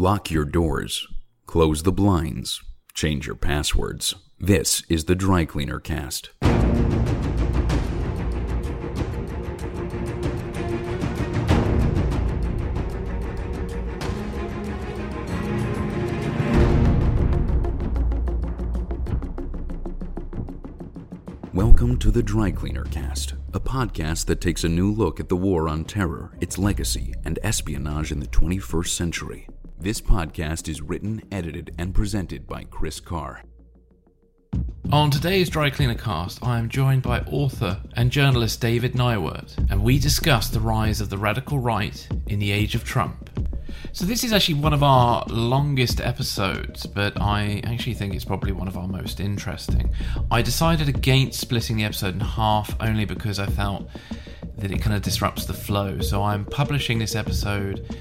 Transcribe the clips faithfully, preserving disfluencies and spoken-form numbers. Lock your doors. Close the blinds. Change your passwords. This is the Dry Cleaner Cast. Welcome to the Dry Cleaner Cast, a podcast that takes a new look at the war on terror, its legacy, and espionage in the twenty-first century. This podcast is written, edited, and presented by Chris Carr. On today's Dry Cleaner Cast, I am joined by author and journalist David Nywert, and we discuss the rise of the radical right in the age of Trump. So this is actually one of our longest episodes, but I actually think it's probably one of our most interesting. I decided against splitting the episode in half only because I felt that it kind of disrupts the flow. So I'm publishing this episode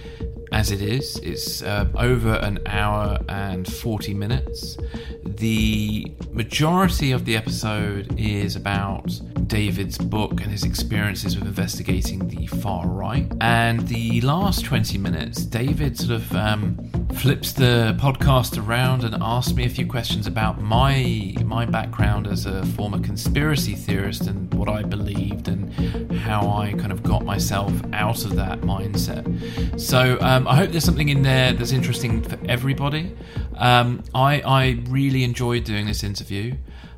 as it is. It's uh, over an hour and forty minutes. The majority of the episode is about David's book and his experiences with investigating the far right. And the last twenty minutes, David sort of um, flips the podcast around and asks me a few questions about my my background as a former conspiracy theorist and what I believed and how I kind of got myself out of that mindset. So um, I hope there's something in there that's interesting for everybody. Um, I, I really enjoyed doing this interview,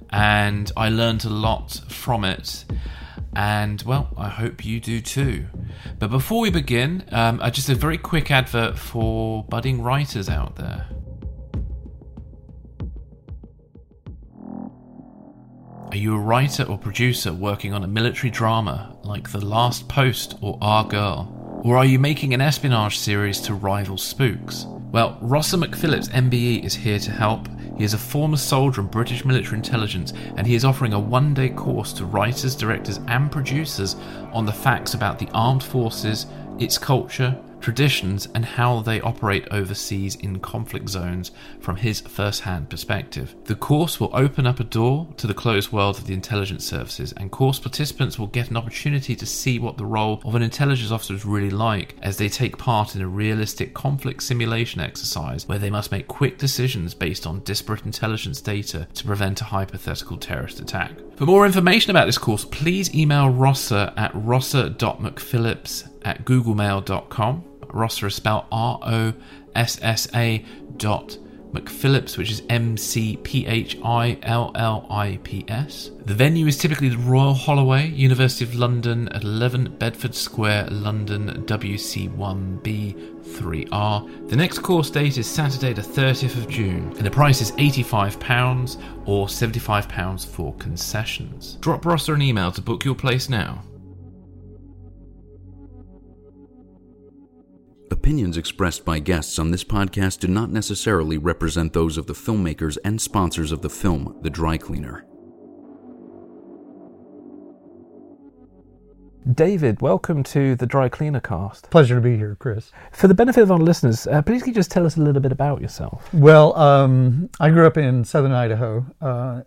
and I learned a lot from it, and well, I hope you do too. But before we begin, um, just a very quick advert for budding writers out there. Are you a writer or producer working on a military drama like The Last Post or Our Girl? Or are you making an espionage series to rival Spooks? Well, Rossa McPhillips M B E is here to help. He is a former soldier in British military intelligence, and he is offering a one-day course to writers, directors and producers on the facts about the armed forces, its culture, traditions and how they operate overseas in conflict zones from his first-hand perspective. The course will open up a door to the closed world of the intelligence services, and course participants will get an opportunity to see what the role of an intelligence officer is really like as they take part in a realistic conflict simulation exercise where they must make quick decisions based on disparate intelligence data to prevent a hypothetical terrorist attack. For more information about this course, please email Rossa at rossa dot mcphillips at googlemail dot com. Rossa is spelled R O S S A dot McPhillips, which is M C P H I L L I P S. The venue is typically the Royal Holloway, University of London at eleven Bedford Square, London, W C one B three R. The next course date is Saturday the thirtieth of June, and the price is eighty-five pounds or seventy-five pounds for concessions. Drop Rossa an email to book your place now. Opinions expressed by guests on this podcast do not necessarily represent those of the filmmakers and sponsors of the film, The Dry Cleaner. David, welcome to the Dry Cleaner Cast. Pleasure to be here, Chris. For the benefit of our listeners, uh, please can you just tell us a little bit about yourself? Well, um, I grew up in southern Idaho, uh,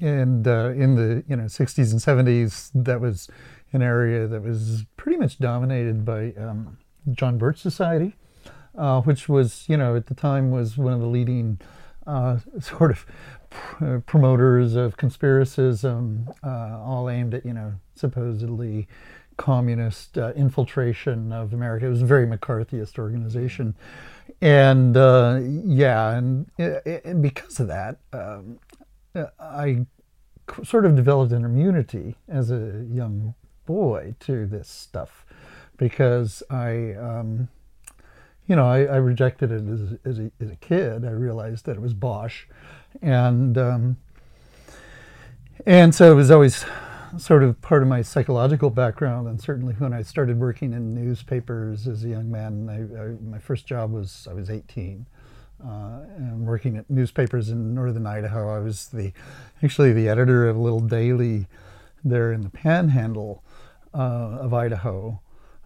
and uh, in the you know sixties and seventies, that was an area that was pretty much dominated by Um, John Birch Society, uh, which was, you know, at the time was one of the leading uh, sort of pr- promoters of conspiracism, uh, all aimed at, you know, supposedly communist uh, infiltration of America. It was a very McCarthyist organization. And, uh, yeah, and, and because of that, um, I sort of developed an immunity as a young boy to this stuff, because I, um, you know, I, I rejected it as, as, a, as a kid. I realized that it was bosh. And um, and so it was always sort of part of my psychological background. And certainly when I started working in newspapers as a young man, I, I, my first job was, I was eighteen. Uh, and working at newspapers in northern Idaho, I was the actually the editor of a little daily there in the panhandle uh, of Idaho.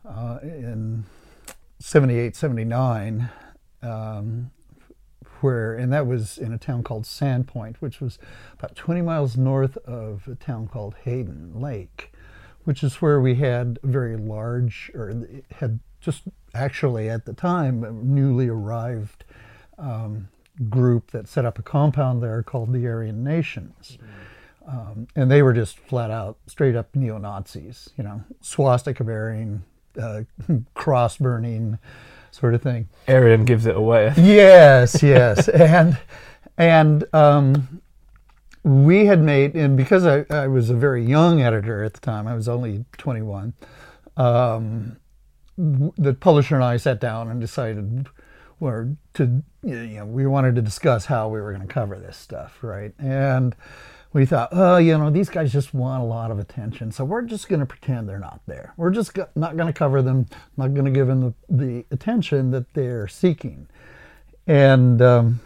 Uh, in seventy-eight, seventy-nine, um, where, and that was in a town called Sandpoint, which was about twenty miles north of a town called Hayden Lake, which is where we had very large, or had just actually at the time, newly arrived um, group that set up a compound there called the Aryan Nations. Um, and they were just flat out, straight up neo-Nazis, you know, swastika bearing, uh, cross burning sort of thing. Aryan gives it away. Yes, yes. and and um, we had made, and because I, I was a very young editor at the time, I was only twenty-one, um, the publisher and I sat down and decided where to, you know, we wanted to discuss how we were going to cover this stuff, right? And we thought, oh, you know, these guys just want a lot of attention, so we're just going to pretend they're not there. We're just go- not going to cover them, not going to give them the, the attention that they're seeking. And um,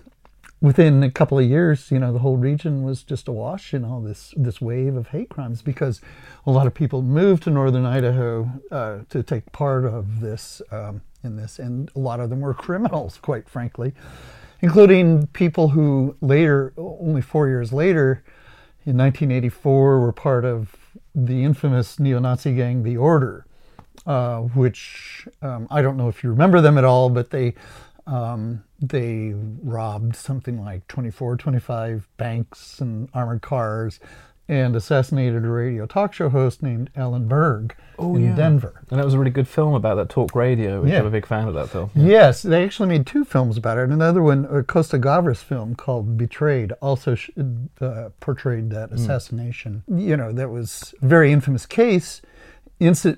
within a couple of years, you know, the whole region was just awash in all this this wave of hate crimes, because a lot of people moved to northern Idaho uh, to take part of this, um, in this, and a lot of them were criminals, quite frankly, including people who later, only four years later, in nineteen eighty-four, were part of the infamous neo-Nazi gang, The Order, uh, which um, I don't know if you remember them at all, but they um, they robbed something like twenty-four, twenty-five banks and armored cars, and assassinated a radio talk show host named Alan Berg oh, in yeah. Denver. And that was a really good film about that, Talk Radio, which yeah. I'm a big fan of that film. Yeah. Yes, they actually made two films about it. And another one, a Costa Gavras film called Betrayed, also uh, portrayed that assassination. Mm. You know, that was a very infamous case,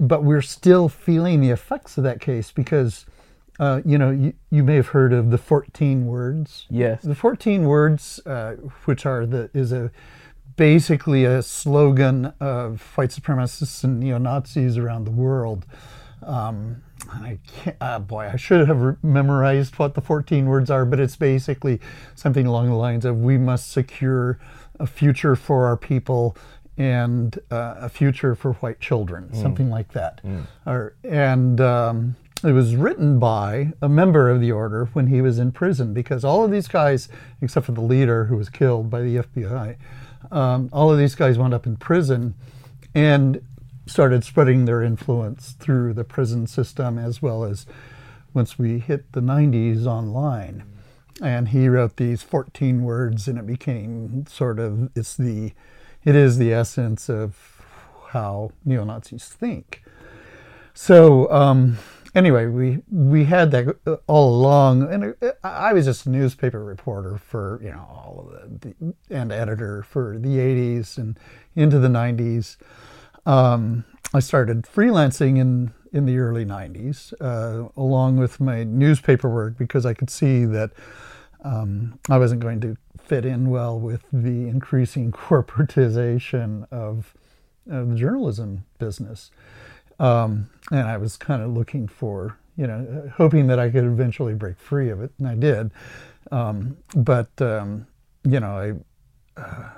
but we're still feeling the effects of that case because, uh, you know, you, you may have heard of the fourteen words. Yes. The fourteen words, uh, which are the, is a, basically a slogan of white supremacists and neo-Nazis around the world. Um, I can't, oh boy, I should have re- memorized what the fourteen words are, but it's basically something along the lines of, we must secure a future for our people and uh, a future for white children, mm. something like that. Mm. Or, and um, it was written by a member of the Order when he was in prison, because all of these guys, except for the leader who was killed by the F B I, Um, all of these guys wound up in prison and started spreading their influence through the prison system, as well as, once we hit the nineties, online. And he wrote these fourteen words, and it became sort of, it's the, it is the essence of how neo-Nazis think. So um, anyway, we we had that all along, and I was just a newspaper reporter for, you know, all of the, the and editor for the eighties and into the nineties. Um, I started freelancing in, in the early nineties, uh, along with my newspaper work, because I could see that um, I wasn't going to fit in well with the increasing corporatization of, of the journalism business. Um, and I was kind of looking for, you know, hoping that I could eventually break free of it, and I did. Um, but, um, you know, I uh,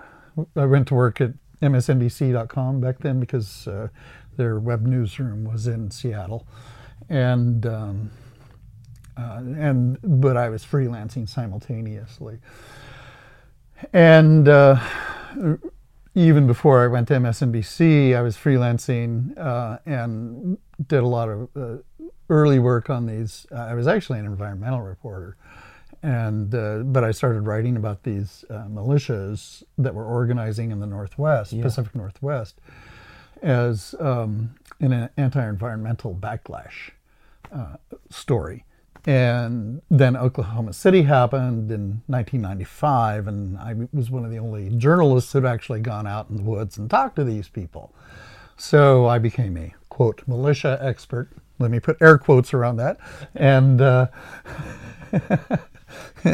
I went to work at M S N B C dot com back then, because uh, their web newsroom was in Seattle. And, um, uh, and but I was freelancing simultaneously. And Uh, Even before I went to M S N B C, I was freelancing uh, and did a lot of uh, early work on these. Uh, I was actually an environmental reporter, and uh, but I started writing about these uh, militias that were organizing in the Northwest, yeah. Pacific Northwest, as um, an anti-environmental backlash uh, story. And then Oklahoma City happened in nineteen ninety-five, and I was one of the only journalists who'd actually gone out in the woods and talked to these people. So I became a, quote, militia expert. Let me put air quotes around that. And, uh,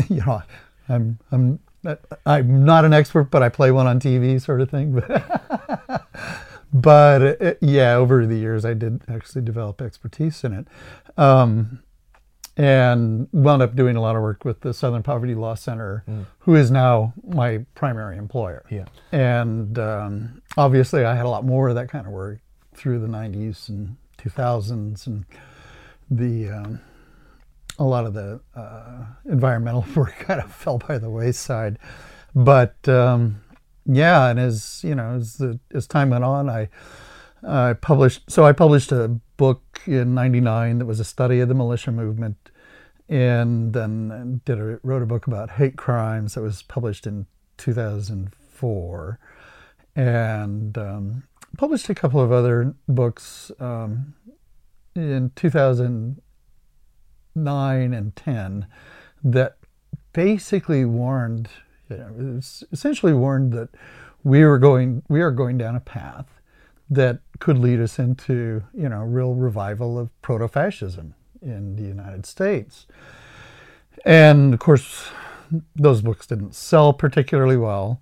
you know, I'm, I'm, I'm not an expert, but I play one on T V sort of thing. But, it, yeah, over the years, I did actually develop expertise in it. Um, and wound up doing a lot of work with the Southern Poverty Law Center, mm. who is now my primary employer. Yeah. And um, obviously I had a lot more of that kind of work through the nineties and two thousands, and the um, a lot of the uh, environmental work kind of fell by the wayside. But um, yeah, and as you know, as the as time went on, I I published, so I published a book in ninety-nine that was a study of the militia movement, and then did a, wrote a book about hate crimes that was published in two thousand four, and um, published a couple of other books um, in two thousand nine and ten that basically warned, you know, essentially warned that we were going, we are going down a path that could lead us into, you know, real revival of proto-fascism in the United States. And of course, those books didn't sell particularly well.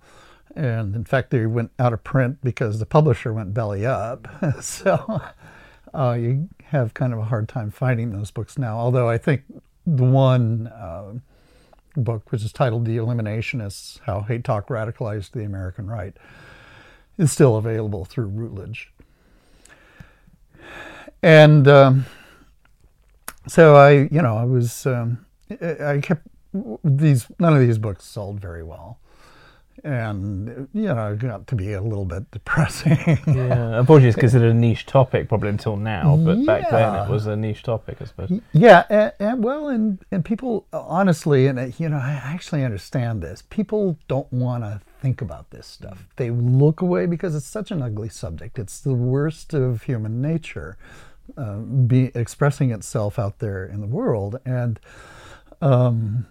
And in fact, they went out of print because the publisher went belly up. So uh, you have kind of a hard time finding those books now. Although I think the one uh, book, which is titled The Eliminationists, How Hate Talk Radicalized the American Right, is still available through Routledge. And um, so I, you know, I was, um, I kept these, none of these books sold very well. And, you know, it got to be a little bit depressing. Yeah, unfortunately it's considered a niche topic probably until now, but yeah. Back then it was a niche topic, I suppose. Yeah, and, and well, and, and people, honestly, and, you know, I actually understand this. People don't want to think about this stuff. They look away because it's such an ugly subject. It's the worst of human nature uh, be expressing itself out there in the world. And um,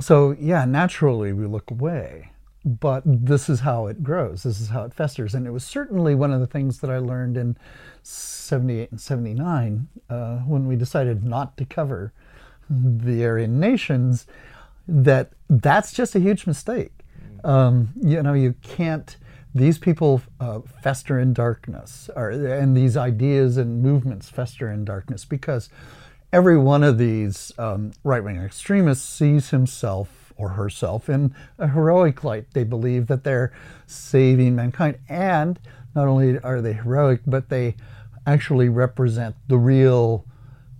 so, yeah, naturally we look away. But this is how it grows. This is how it festers. And it was certainly one of the things that I learned in seventy-eight and seventy-nine uh, when we decided not to cover the Aryan nations, that that's just a huge mistake. Um, you know, you can't, these people uh, fester in darkness, or, and these ideas and movements fester in darkness, because every one of these um, right-wing extremists sees himself or herself in a heroic light. They believe that they're saving mankind. And not only are they heroic, but they actually represent the real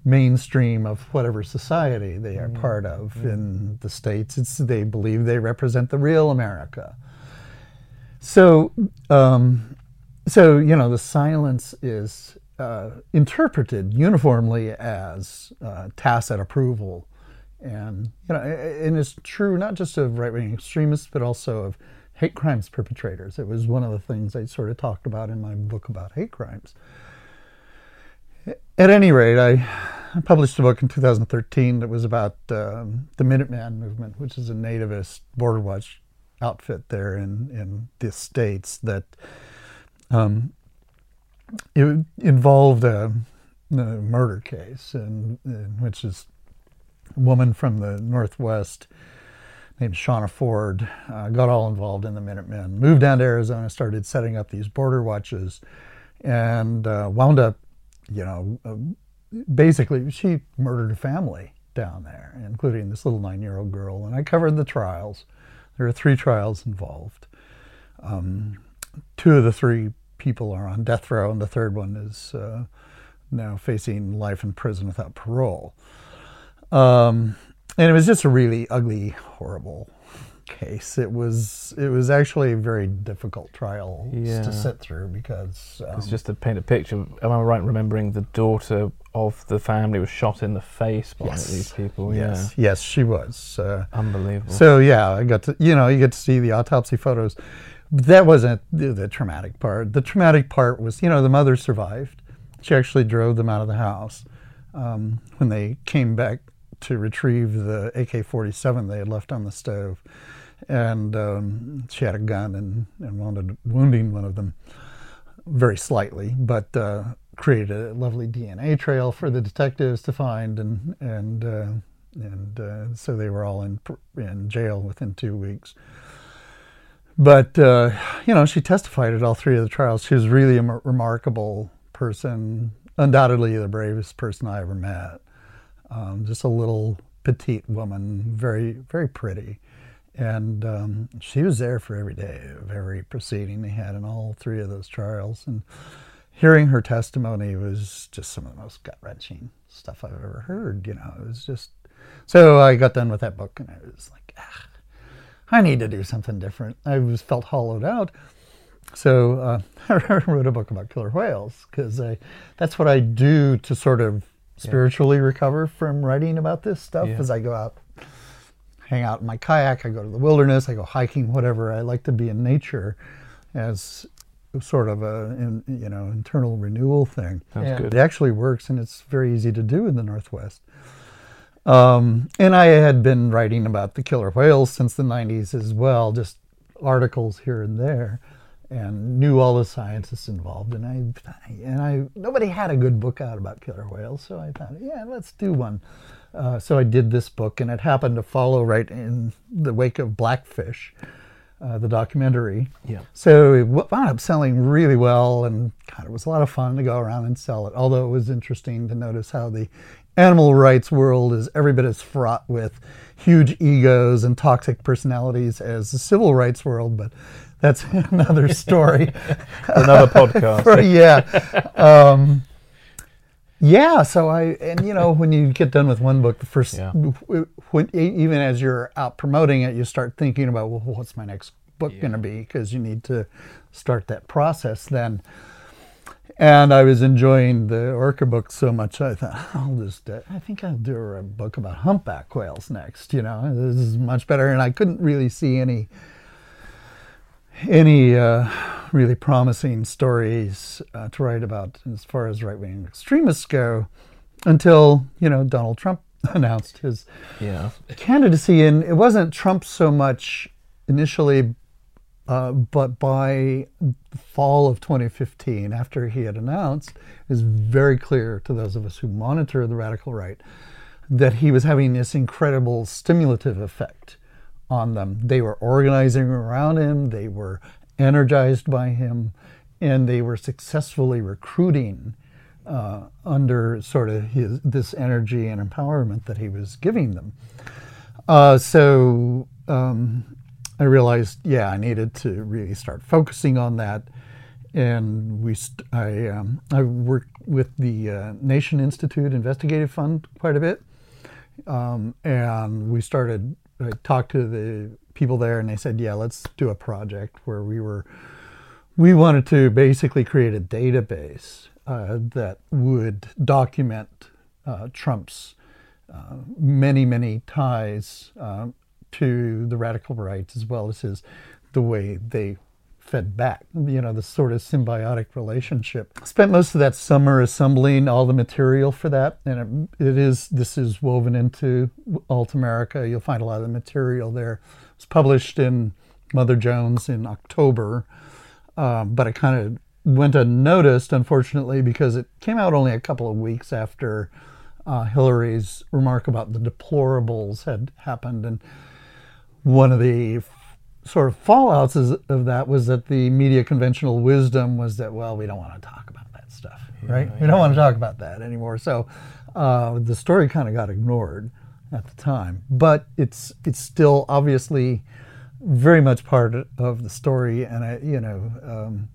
mainstream of whatever society they are mm. part of mm. in the States. It's, they believe they represent the real America. So, um, so you know, the silence is uh, interpreted uniformly as uh, tacit approval. And you know, and it's true not just of right-wing extremists, but also of hate crimes perpetrators. It was one of the things I sort of talked about in my book about hate crimes. At any rate, I published a book in two thousand thirteen that was about um, the Minuteman movement, which is a nativist border watch outfit there in, in the States that um, it involved a, a murder case, and, and which is a woman from the Northwest named Shauna Ford uh, got all involved in the Minutemen, moved down to Arizona, started setting up these border watches, and uh, wound up, you know, uh, basically she murdered a family down there, including this little nine-year-old girl. And I covered the trials. There are three trials involved. Um, two of the three people are on death row, and the third one is uh, now facing life in prison without parole. Um, and it was just a really ugly, horrible case. It was it was actually a very difficult trial yeah. to sit through because... Um, it's just to paint a picture. Am I right in remembering the daughter of the family was shot in the face by yes. these people? Yes, yeah. yes, she was. Uh, Unbelievable. So yeah, I got to, you know, you get to see the autopsy photos. That wasn't the, the traumatic part. The traumatic part was, you know, the mother survived. She actually drove them out of the house. Um, when they came back to retrieve the A K forty-seven they had left on the stove, and um, she had a gun and, and wounded, wounding one of them very slightly, but uh, created a lovely D N A trail for the detectives to find, and and uh, and uh, so they were all in in jail within two weeks. But uh, you know, she testified at all three of the trials. She was really a m- remarkable person. Undoubtedly the bravest person I ever met. Um, just a little petite woman, very, very pretty. And um, she was there for every day of every proceeding they had in all three of those trials. And hearing her testimony was just some of the most gut-wrenching stuff I've ever heard, you know. It was just... So I got done with that book and I was like, ah, I need to do something different. I was felt hollowed out. So uh, I wrote a book about killer whales because that's what I do to sort of spiritually yeah. recover from writing about this stuff yeah. as I go out, hang out in my kayak, I go to the wilderness, I go hiking, whatever. I like to be in nature as sort of a in, you know internal renewal thing. Sounds yeah. good. It actually works, and it's very easy to do in the Northwest. Um, and I had been writing about the killer whales since the nineties as well, just articles here and there, and knew all the scientists involved. And I, and I, nobody had a good book out about killer whales, so I thought, yeah, let's do one. Uh, so I did this book, and it happened to follow right in the wake of Blackfish, uh, the documentary. Yeah. So it wound up selling really well, and God, it was a lot of fun to go around and sell it, although it was interesting to notice how the animal rights world is every bit as fraught with huge egos and toxic personalities as the civil rights world, but that's another story. Another podcast. For, yeah. Um, yeah, so I, and you know, when you get done with one book, the first, yeah. when, even as you're out promoting it, you start thinking about, well, what's my next book yeah. going to be? Because you need to start that process then. And I was enjoying the orca book so much, I thought, I'll just do, I think I'll do a book about humpback whales next, you know, this is much better. And I couldn't really see any any uh, really promising stories uh, to write about as far as right-wing extremists go until, you know, Donald Trump announced his yeah. candidacy. And it wasn't Trump so much initially, Uh, but by the fall of twenty fifteen, after he had announced, it was very clear to those of us who monitor the radical right that he was having this incredible stimulative effect on them. They were organizing around him, they were energized by him, and they were successfully recruiting uh, under sort of his, this energy and empowerment that he was giving them. Uh, so... Um, I realized, yeah, I needed to really start focusing on that, and we. St- I um, I worked with the uh, Nation Institute Investigative Fund quite a bit, um, and we started. I talked to the people there, and they said, yeah, let's do a project where we were. We wanted to basically create a database uh, that would document uh, Trump's uh, many, many ties. Uh, to the radical right, as well as his, the way they fed back, you know, the sort of symbiotic relationship. Spent most of that summer assembling all the material for that, and it, it is, this is woven into Alt America. You'll find a lot of the material there. It's published in Mother Jones in October, um, but it kind of went unnoticed, unfortunately, because it came out only a couple of weeks after uh, Hillary's remark about the deplorables had happened. And one of the sort of fallouts of that was that the media conventional wisdom was that, well, we don't want to talk about that stuff, right? Yeah, we don't yeah. want to talk about that anymore. So uh, the story kind of got ignored at the time, but it's it's still obviously very much part of the story, and I, you know, um,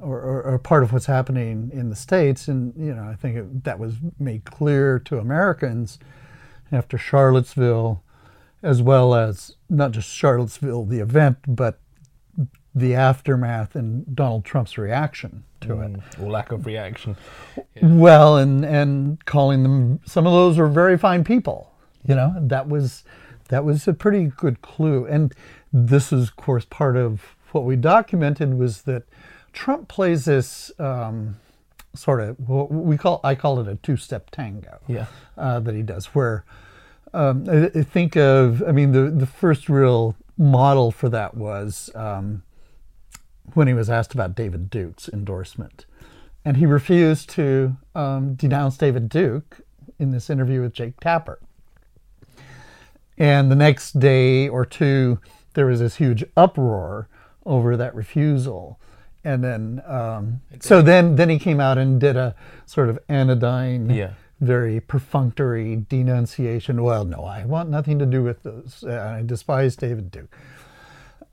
or, or, or part of what's happening in the States. And you know, I think it, that was made clear to Americans after Charlottesville, as well as not just Charlottesville, the event, but the aftermath and Donald Trump's reaction to mm, it. Or lack of reaction. Yeah. Well, and and calling them, some of those were very fine people. You know, that was that was a pretty good clue. And this is, of course, part of what we documented was that Trump plays this um, sort of, what we call, I call it a two-step tango. Yeah. Uh, that he does, where... Um, I, I think of, I mean, the, the first real model for that was um, when he was asked about David Duke's endorsement. And he refused to um, denounce David Duke in this interview with Jake Tapper. And the next day or two, there was this huge uproar over that refusal. And then, um, so then, then he came out and did a sort of anodyne... Yeah. very perfunctory denunciation. Well, no, I want nothing to do with those. I despise David Duke.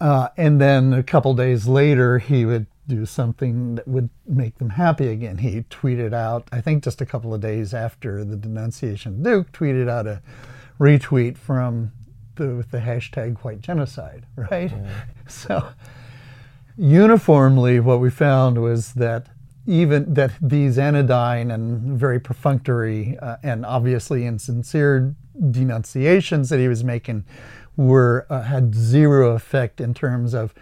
Uh, and then a couple days later, he would do something that would make them happy again. He tweeted out, I think just a couple of days after the denunciation, Duke tweeted out a retweet from the, with the hashtag white genocide, right? Mm-hmm. So uniformly, what we found was that even that these anodyne and very perfunctory uh, and obviously insincere denunciations that he was making were uh, had zero effect in terms of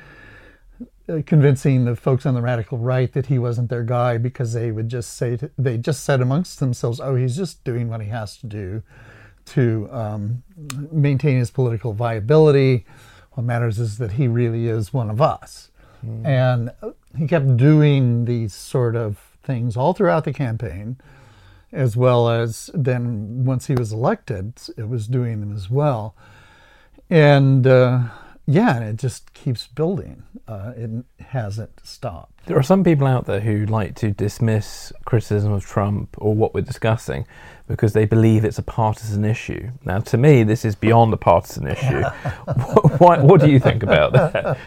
uh, convincing the folks on the radical right that he wasn't their guy, because they would just say to, they just said amongst themselves, "Oh, he's just doing what he has to do to um, maintain his political viability. What matters is that he really is one of us." Mm. And he kept doing these sort of things all throughout the campaign, as well as then once he was elected, it was doing them as well. And uh, yeah, and it just keeps building. Uh, it hasn't stopped. There are some people out there who like to dismiss criticism of Trump or what we're discussing because they believe it's a partisan issue. Now, to me, this is beyond a partisan issue. what, what, what do you think about that?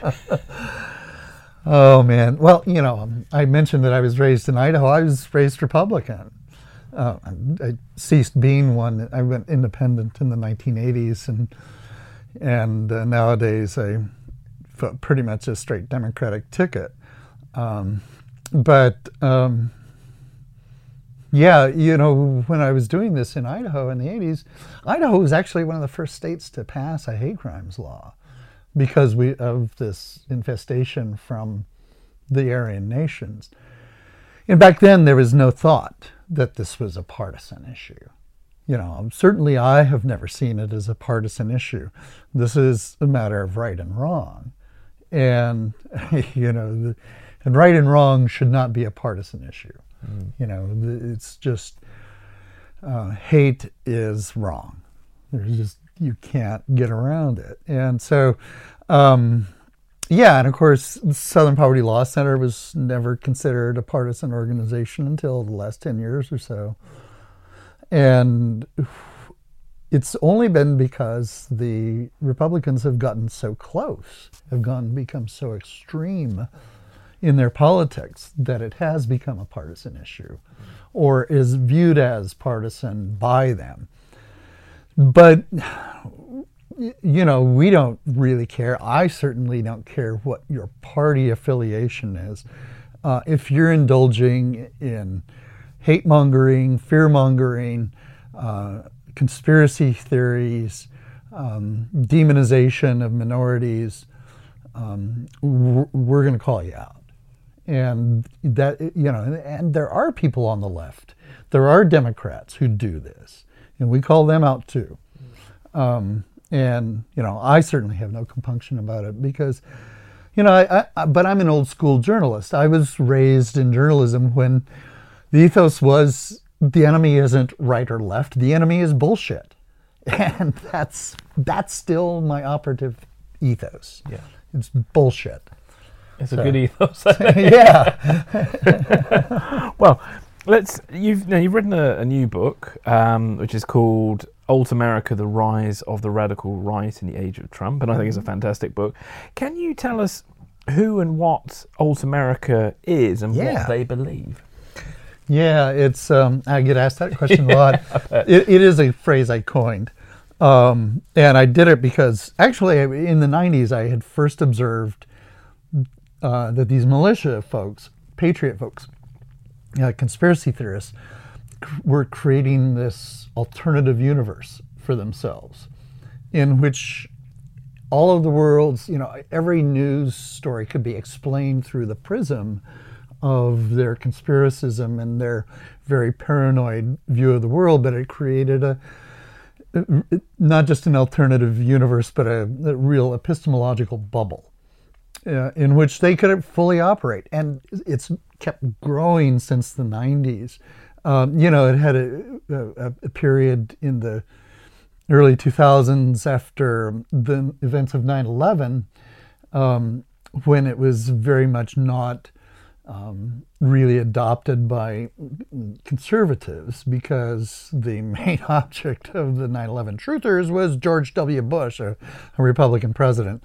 Oh, man. Well, you know, I mentioned that I was raised in Idaho. I was raised Republican. Uh, I ceased being one. I went independent in the nineteen eighties, and and uh, nowadays I vote pretty much a straight Democratic ticket. Um, but, um, yeah, you know, when I was doing this in Idaho in the eighties, Idaho was actually one of the first states to pass a hate crimes law, because we of this infestation from the Aryan nations. And back then there was no thought that this was a partisan issue. You know, certainly I have never seen it as a partisan issue. This is a matter of right and wrong. And, you know, the, and right and wrong should not be a partisan issue. Mm. You know, it's just, uh, hate is wrong. There's just, you can't get around it. And so, um, yeah, and of course, the Southern Poverty Law Center was never considered a partisan organization until the last ten years or so. And it's only been because the Republicans have gotten so close, have gone become so extreme in their politics, that it has become a partisan issue or is viewed as partisan by them. But, you know, we don't really care. I certainly don't care what your party affiliation is. Uh, if you're indulging in hate-mongering, fear-mongering, uh, conspiracy theories, um, demonization of minorities, um, we're going to call you out. And that, you know, and there are people on the left. There are Democrats who do this. And we call them out too. Um, and, you know, I certainly have no compunction about it because, you know, I, I, but I'm an old school journalist. I was raised in journalism when the ethos was the enemy isn't right or left. The enemy is bullshit. And that's that's still my operative ethos. Yeah, it's bullshit. It's so. A good ethos. Yeah. Well, Let's. You've now you've written a, a new book, um, which is called "Alt America: The Rise of the Radical Right in the Age of Trump," and I think it's a fantastic book. Can you tell us who and what Alt America is and yeah. what they believe? Yeah, it's. Um, I get asked that question a lot. it, it is a phrase I coined, um, and I did it because actually in the nineties I had first observed uh, that these militia folks, patriot folks. Uh, conspiracy theorists c- were creating this alternative universe for themselves in which all of the world's, you know, every news story could be explained through the prism of their conspiracism and their very paranoid view of the world, but it created a, not just an alternative universe, but a, a real epistemological bubble. Uh, in which they couldn't fully operate. And it's kept growing since the nineties. Um, you know, it had a, a, a period in the early two thousands after the events of nine eleven um, when it was very much not um, really adopted by conservatives, because the main object of the nine eleven truthers was George W. Bush, a, a Republican president.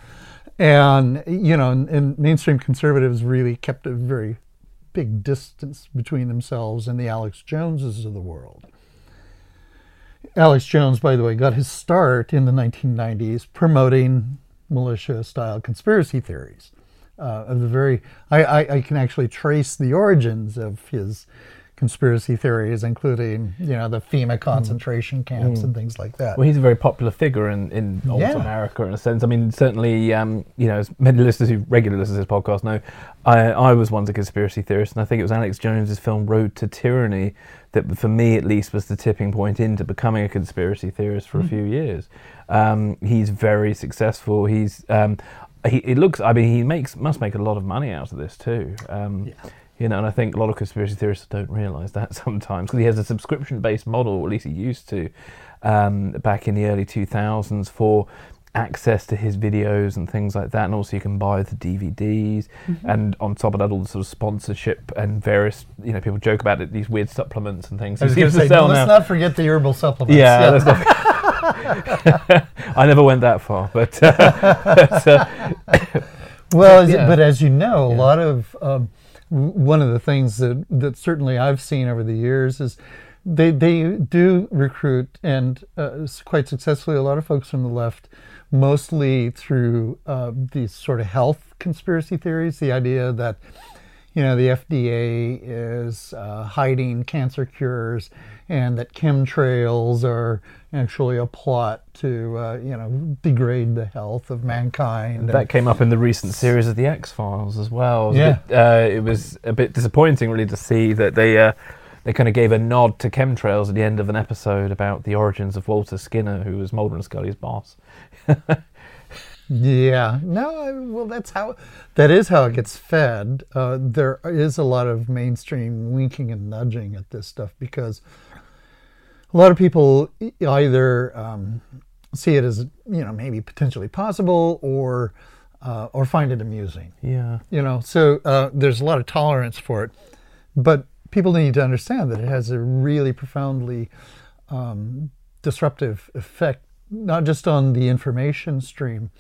And, you know, and, and mainstream conservatives really kept a very big distance between themselves and the Alex Joneses of the world. Alex Jones, by the way, got his start in the nineteen nineties promoting militia-style conspiracy theories. uh, of the very, I, I, I can actually trace the origins of his conspiracy theories, including, you know, the FEMA concentration mm. camps mm. and things like that. Well, he's a very popular figure in, in old yeah. America, in a sense. I mean, certainly, um, you know, as many listeners who regular listeners to this podcast know, I, I was once a conspiracy theorist, and I think it was Alex Jones's film Road to Tyranny that, for me at least, was the tipping point into becoming a conspiracy theorist for mm. a few years. Um, he's very successful. He's, um, he it looks, I mean, he makes must make a lot of money out of this too. Um, yeah. You know, and I think a lot of conspiracy theorists don't realise that sometimes, because he has a subscription-based model, or at least he used to, um, back in the early two thousands for access to his videos and things like that, and also you can buy the D V Ds, mm-hmm. and on top of that all the sort of sponsorship and various, you know, people joke about it, these weird supplements and things. I was going to say, let's now. not forget the herbal supplements. Yeah, yeah. Let's not forget. I never went that far, but... Uh, but uh, well, yeah. but as you know, a yeah. lot of... Um, one of the things that, that certainly I've seen over the years is they they do recruit, and uh, quite successfully, a lot of folks from the left, mostly through uh, these sort of health conspiracy theories, the idea that, you know, the F D A is uh, hiding cancer cures, and that chemtrails are actually a plot to, uh, you know, degrade the health of mankind. That and came up in the recent series of the X-Files as well. It yeah. Bit, uh, it was a bit disappointing, really, to see that they uh, they kind of gave a nod to chemtrails at the end of an episode about the origins of Walter Skinner, who was Mulder and Scully's boss. Yeah, no, I, well, that's how, that is how it gets fed. Uh, there is a lot of mainstream winking and nudging at this stuff, because a lot of people either um, see it as, you know, maybe potentially possible, or uh, or find it amusing. Yeah, you know, so uh, there's a lot of tolerance for it, but people need to understand that it has a really profoundly um, disruptive effect, not just on the information stream,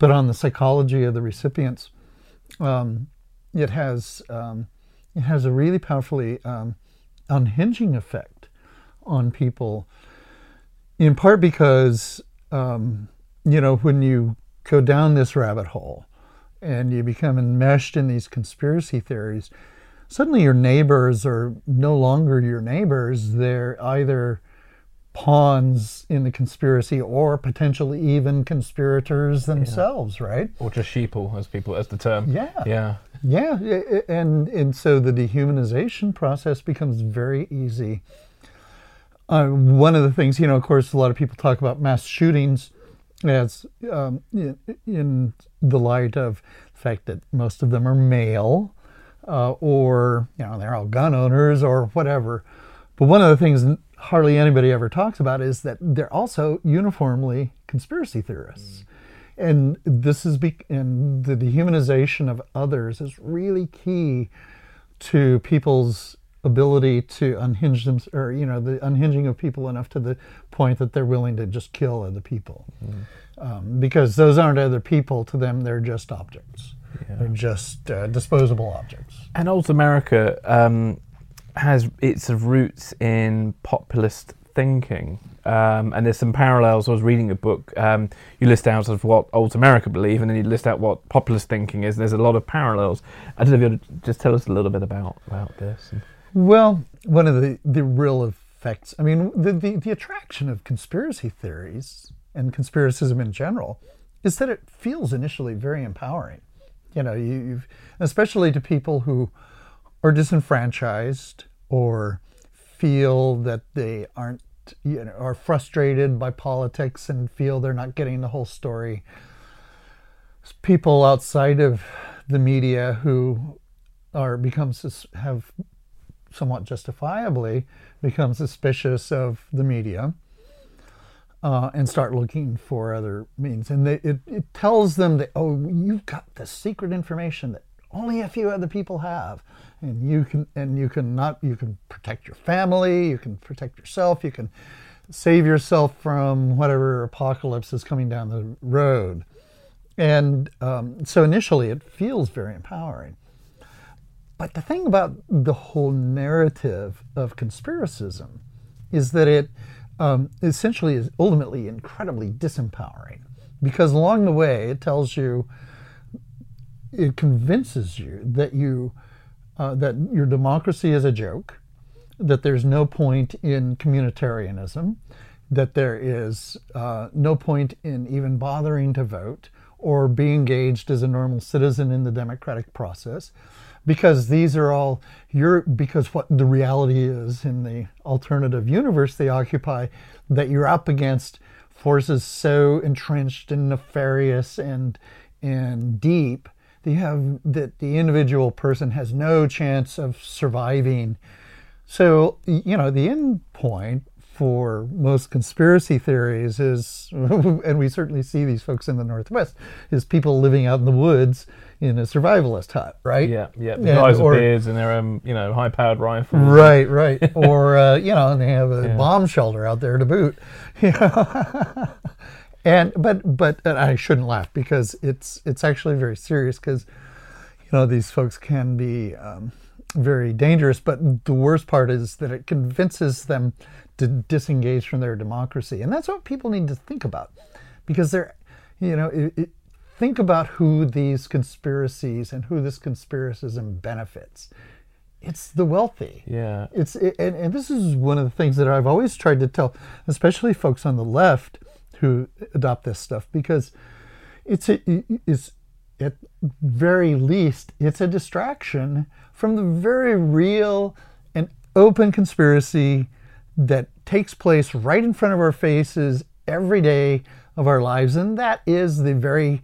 but on the psychology of the recipients. Um, it has um, it has a really powerfully um, unhinging effect on people, in part because, um, you know, when you go down this rabbit hole and you become enmeshed in these conspiracy theories, suddenly your neighbors are no longer your neighbors. They're either pawns in the conspiracy, or potentially even conspirators themselves, yeah. right? Or just sheeple, as people, as the term. Yeah, yeah, yeah. And and so the dehumanization process becomes very easy. Uh, one of the things, you know, of course, a lot of people talk about mass shootings as um, in, in the light of the fact that most of them are male, uh, or you know, they're all gun owners or whatever. But one of the things hardly anybody ever talks about is that they're also uniformly conspiracy theorists. Mm. And this is, be- and the dehumanization of others is really key to people's ability to unhinge them, or, you know, the unhinging of people enough to the point that they're willing to just kill other people. Mm. Um, because those aren't other people to them, they're just objects. Yeah. They're just uh, disposable objects. And old America, um, has its roots in populist thinking, um, and there's some parallels. I was reading a book, um, you list out sort of what old America believe, and then you list out what populist thinking is, and there's a lot of parallels. I don't know if you'll just tell us a little bit about, about this. Well, one of the, the real effects, I mean, the, the, the attraction of conspiracy theories and conspiracism in general is that it feels initially very empowering. You know, you, you've, especially to people who are disenfranchised, or feel that they aren't, you know, are frustrated by politics and feel they're not getting the whole story. People outside of the media who are become have somewhat justifiably become suspicious of the media, uh, and start looking for other means. And they, it, it tells them that, oh, you've got the secret information that only a few other people have, and you can and you can not you can protect your family, you can protect yourself, you can save yourself from whatever apocalypse is coming down the road. And um, so initially it feels very empowering. But the thing about the whole narrative of conspiracism is that it um, essentially is ultimately incredibly disempowering, because along the way it tells you it convinces you that you uh, that your democracy is a joke, that there's no point in communitarianism, that there is uh, no point in even bothering to vote or be engaged as a normal citizen in the democratic process, because these are all your because what the reality is in the alternative universe they occupy, that you're up against forces so entrenched and nefarious and and deep that you have that the individual person has no chance of surviving. So, you know, the end point for most conspiracy theories is, and we certainly see these folks in the Northwest, is people living out in the woods in a survivalist hut, right? Yeah, yeah. The guys with beards and their, um, you know, high-powered rifles. Right, right. Or, uh, you know, and they have a yeah. bomb shelter out there to boot. You know? and but but and I shouldn't laugh, because it's it's actually very serious, because, you know, these folks can be um, very dangerous. But the worst part is that it convinces them to disengage from their democracy. And that's what people need to think about, because they're, you know, it, it, think about who these conspiracies and who this conspiracism benefits. It's the wealthy. Yeah. It's it, and, and this is one of the things that I've always tried to tell, especially folks on the left who adopt this stuff, because it's a, it's at very least, it's a distraction from the very real and open conspiracy that takes place right in front of our faces every day of our lives, and that is the very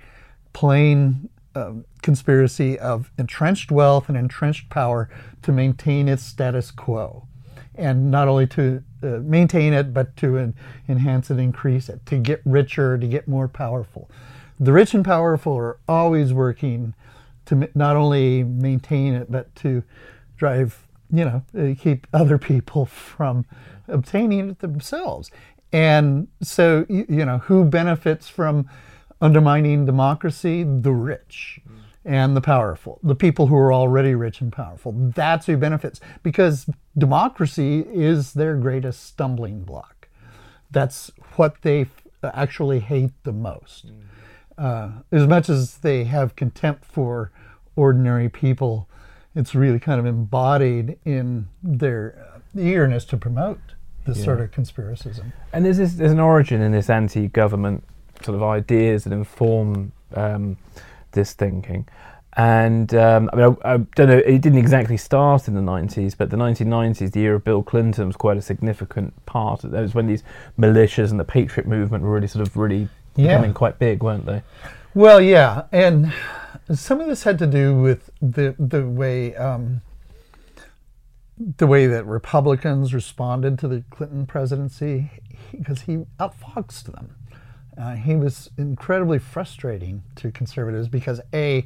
plain um, conspiracy of entrenched wealth and entrenched power to maintain its status quo, and not only to uh, maintain it, but to en- enhance and increase it, to get richer, to get more powerful. The rich and powerful are always working to m- not only maintain it, but to drive, you know, keep other people from obtaining it themselves. And so, you know, who benefits from undermining democracy? The rich and the powerful, the people who are already rich and powerful. That's who benefits, because democracy is their greatest stumbling block. That's what they actually hate the most. Uh, as much as they have contempt for ordinary people, it's really kind of embodied in their eagerness to promote this yeah. sort of conspiracism. And there's this, there's an origin in this anti-government sort of ideas that inform um, this thinking. And um, I mean, I, I don't know, it didn't exactly start in the nineties, but the nineteen nineties, the year of Bill Clinton, was quite a significant part. That was when these militias and the Patriot movement were really sort of really yeah. becoming quite big, weren't they? Well, yeah, and some of this had to do with the the way um, the way that Republicans responded to the Clinton presidency, because he, he outfoxed them. Uh, he was incredibly frustrating to conservatives because a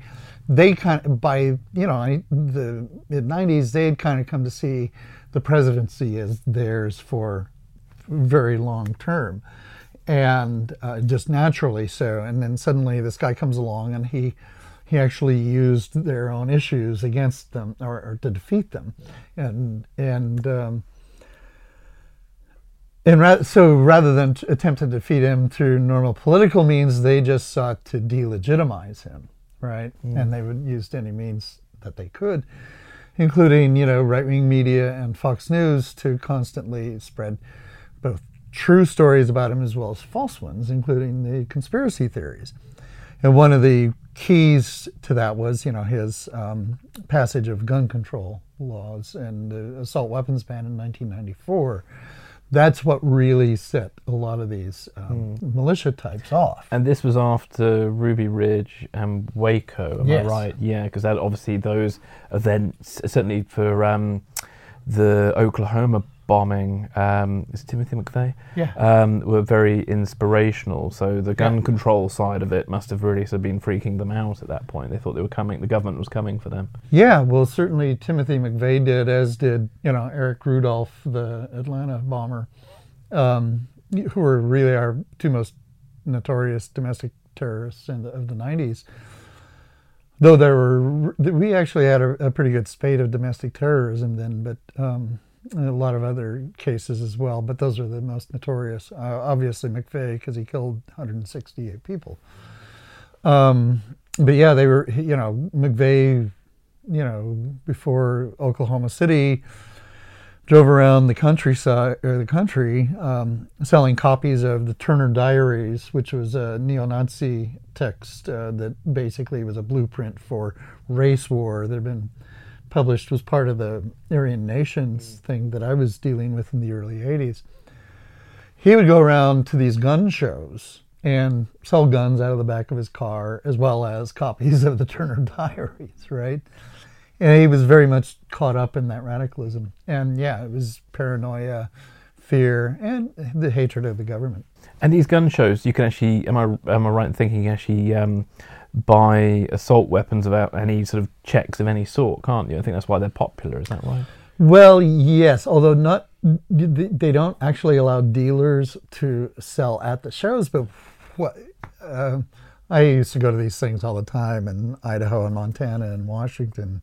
they kind of, by you know the mid nineties, they had kind of come to see the presidency as theirs for very long term. And uh, just naturally so. And then suddenly this guy comes along and he he actually used their own issues against them or, or to defeat them. And and um, and ra- so rather than t- attempt to defeat him through normal political means, they just sought to delegitimize him, right? Mm. And they would use any means that they could, including, you know, right-wing media and Fox News, to constantly spread both true stories about him as well as false ones, including the conspiracy theories. And one of the keys to that was, you know, his um, passage of gun control laws and the assault weapons ban in nineteen ninety-four. That's what really set a lot of these um, mm. militia types off. And this was after Ruby Ridge and Waco, am yes. I right? Yeah, because that obviously those events, certainly for um, the Oklahoma bombing, um, is it Timothy McVeigh? Yeah. Um, were very inspirational. So the gun yeah. control side of it must have really sort of been freaking them out at that point. They thought they were coming, the government was coming for them. Yeah, well, certainly Timothy McVeigh did, as did, you know, Eric Rudolph, the Atlanta bomber, um, who were really our two most notorious domestic terrorists in the, of the nineties. Though there were, we actually had a, a pretty good spate of domestic terrorism then, but um, and a lot of other cases as well, but those are the most notorious. Uh, obviously McVeigh, because he killed one hundred sixty-eight people. Um, But yeah, they were, you know, McVeigh, you know, before Oklahoma City, drove around the countryside or the country um, selling copies of the Turner Diaries, which was a neo-Nazi text uh, that basically was a blueprint for race war that had been published, was part of the Aryan Nations thing that I was dealing with in the early eighties. He would go around to these gun shows and sell guns out of the back of his car, as well as copies of the Turner Diaries, right? And he was very much caught up in that radicalism. And yeah, it was paranoia, fear, and the hatred of the government. And these gun shows, you can actually, am I am I right in thinking you can actually um, buy assault weapons without any sort of checks of any sort, can't you? I think that's why they're popular, is that right? Well, yes, although not, they don't actually allow dealers to sell at the shows, but what, uh, I used to go to these things all the time in Idaho and Montana and Washington,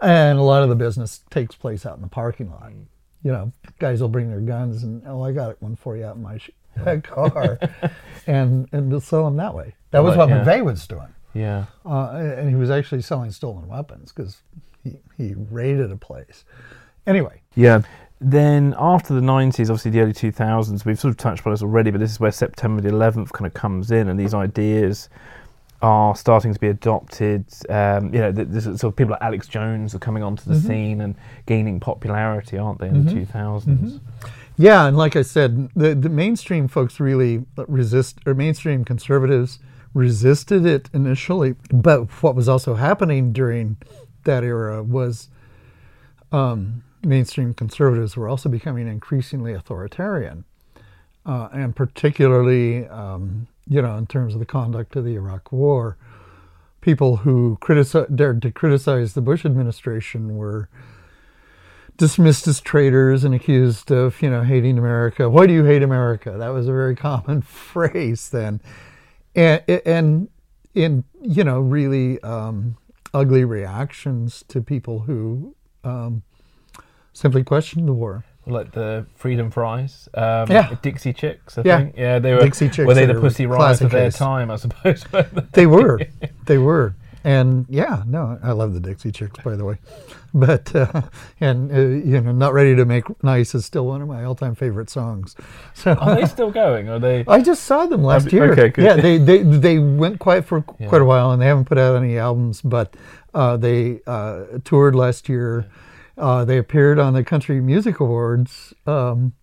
and a lot of the business takes place out in the parking lot. You know, guys will bring their guns and, oh, I got one for you out in my sh- car, and and we'll sell them that way. That was what yeah. McVeigh was doing. Yeah, uh, and he was actually selling stolen weapons because he, he raided a place. Anyway. Yeah. Then after the nineties, obviously the early two thousands, we've sort of touched upon this already, but this is where September the eleventh kind of comes in, and these ideas are starting to be adopted. Um, you know, the, the sort of people like Alex Jones are coming onto the mm-hmm. scene and gaining popularity, aren't they, in mm-hmm. the two thousands? Mm-hmm. Yeah, and like I said, the, the mainstream folks really resist, or mainstream conservatives resisted it initially, but what was also happening during that era was um, mainstream conservatives were also becoming increasingly authoritarian, uh, and particularly, um, you know, in terms of the conduct of the Iraq War, people who critici- dared to criticize the Bush administration were dismissed as traitors and accused of, you know, hating America. Why do you hate America? That was a very common phrase then. And, and, and you know, really um, ugly reactions to people who um, simply questioned the war. Like the Freedom Fries, um, yeah. Dixie Chicks, I yeah. think. Yeah, they were. Dixie Chicks. Were they the Pussy Riots of their time, I suppose? They were. They were. And yeah, no, I love the Dixie Chicks, by the way. But, uh, and, uh, you know, Not Ready to Make Nice is still one of my all-time favorite songs. So, are they still going? Are they? I just saw them last year. Okay, good. Yeah, they, they, they went quiet for yeah. quite a while, and they haven't put out any albums, but uh, they uh, toured last year. Uh, they appeared on the Country Music Awards um,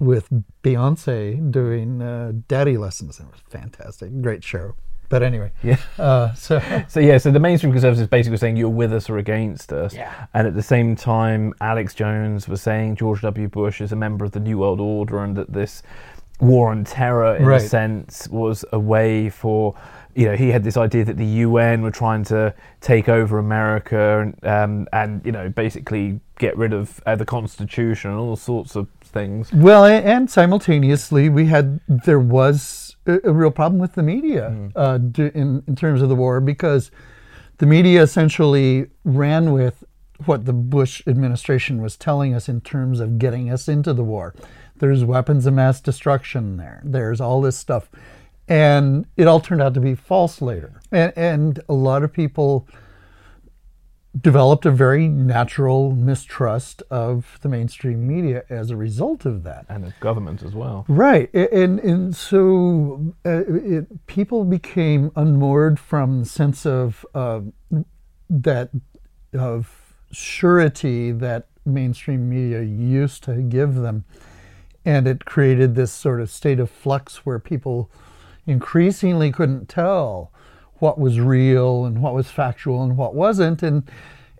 with Beyonce doing uh, Daddy Lessons. It was fantastic. Great show. But anyway, yeah. Uh, so so yeah. So the mainstream conservatives basically were saying you're with us or against us, yeah. and at the same time, Alex Jones was saying George W. Bush is a member of the New World Order, and that this war on terror, in right. a sense, was a way for, you know, he had this idea that the U N were trying to take over America and um, and you know basically get rid of uh, the Constitution and all sorts of things. Well, and simultaneously, we had there was. a real problem with the media mm. uh, in, in terms of the war, because the media essentially ran with what the Bush administration was telling us in terms of getting us into the war. There's weapons of mass destruction there. There's all this stuff. And it all turned out to be false later. And, and a lot of people developed a very natural mistrust of the mainstream media as a result of that. And of government as well. Right. And and so uh, it, people became unmoored from the sense of uh, that of surety that mainstream media used to give them. And it created this sort of state of flux where people increasingly couldn't tell what was real and what was factual and what wasn't, and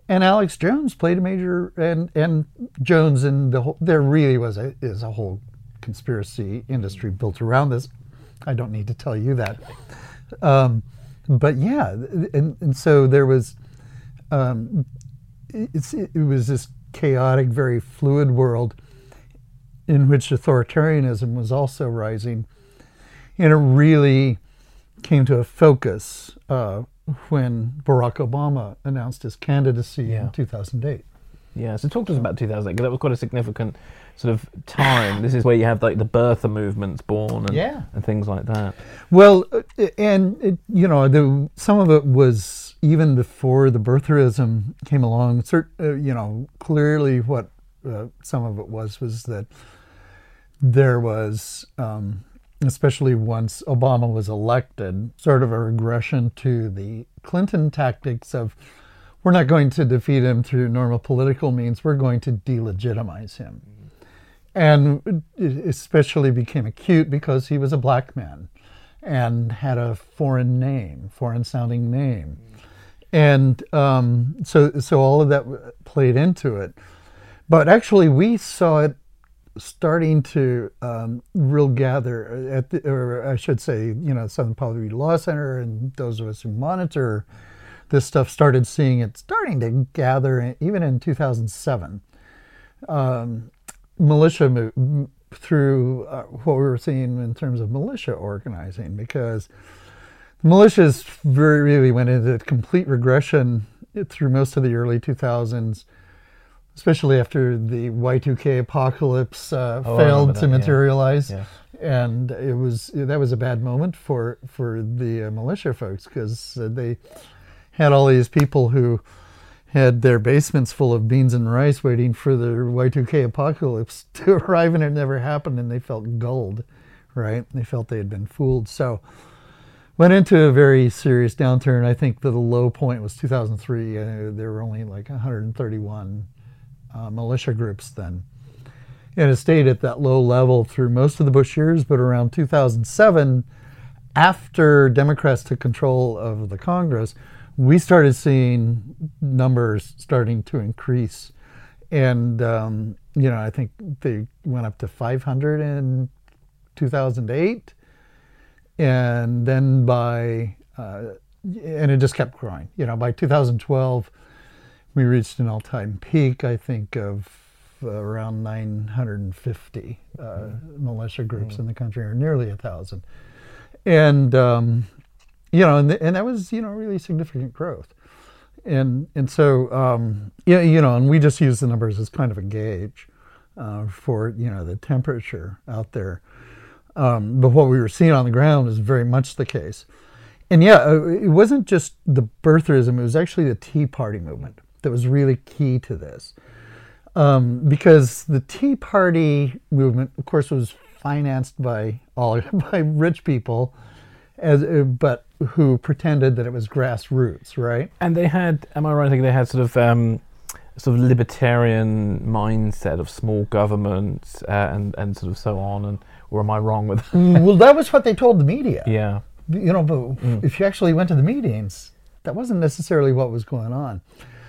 and Alex Jones played a major and and Jones and the whole, there really was a, is a whole conspiracy industry built around this. I don't need to tell you that, um, but yeah, and, and so there was, um, it's it was this chaotic, very fluid world in which authoritarianism was also rising, and it really came to a focus uh, when Barack Obama announced his candidacy yeah. in two thousand eight. Yeah, so talk to us about two thousand eight, because that was quite a significant sort of time. This is where you have like the Bertha movements born and, yeah. and things like that. Well, and it, you know, the, some of it was even before the Berthaism came along. Cert, uh, you know, clearly what uh, some of it was was that there was, um, especially once Obama was elected, sort of a regression to the Clinton tactics of, we're not going to defeat him through normal political means, we're going to delegitimize him. And it especially became acute because he was a black man and had a foreign name, foreign sounding name. And um, so, so all of that played into it. But actually we saw it starting to um, real gather at the, or I should say, you know, Southern Poverty Law Center and those of us who monitor this stuff started seeing it starting to gather in, even in two thousand seven. Um, militia through uh, what we were seeing in terms of militia organizing, because the militias very really went into complete regression through most of the early two thousands, especially after the Y two K apocalypse uh, oh, failed to that, materialize. Yeah. Yeah. And it was that was a bad moment for for the uh, militia folks, because uh, they had all these people who had their basements full of beans and rice waiting for the Y two K apocalypse to arrive, and it never happened, and they felt gulled, right? They felt they had been fooled. So went into a very serious downturn. I think that the low point was two thousand three. Uh, there were only like one hundred thirty-one uh, militia groups then. And it stayed at that low level through most of the Bush years, but around two thousand seven, after Democrats took control of the Congress, we started seeing numbers starting to increase, and um, you know, I think they went up to five hundred in two thousand eight, and then by uh, and it just kept growing. You know, by two thousand twelve, we reached an all-time peak, I think, of uh, around nine hundred fifty uh, mm-hmm. militia groups mm-hmm. in the country, or nearly a thousand, and. Um, You know, and, th- and that was, you know, really significant growth. And and so, um, yeah, you know, and we just use the numbers as kind of a gauge uh, for, you know, the temperature out there. Um, but what we were seeing on the ground is very much the case. And yeah, it wasn't just the birtherism, it was actually the Tea Party movement that was really key to this. Um, because the Tea Party movement, of course, was financed by all by rich people, as but who pretended that it was grassroots, right? And they had, am I right? I think they had sort of um, sort of libertarian mindset of small government uh, and and sort of so on. And or am I wrong with that? Well, that was what they told the media. Yeah, you know, but mm. if you actually went to the meetings, that wasn't necessarily what was going on.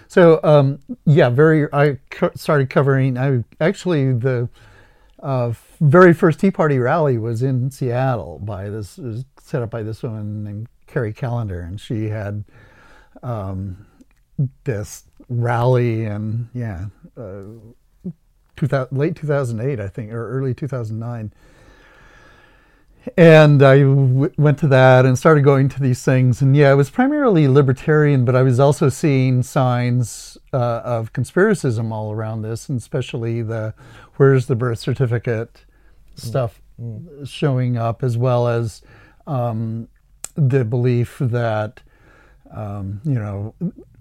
So um, yeah, very. I co- started covering. I actually the. Uh, very first Tea Party rally was in Seattle by this was set up by this woman named Carrie Callender, and she had um, this rally in yeah uh, late two thousand eight, I think, or early two thousand nine. And I w- went to that and started going to these things, and yeah, it was primarily libertarian, but I was also seeing signs uh, of conspiracism all around this, and especially the where's the birth certificate stuff mm. showing up, as well as um, the belief that um, you know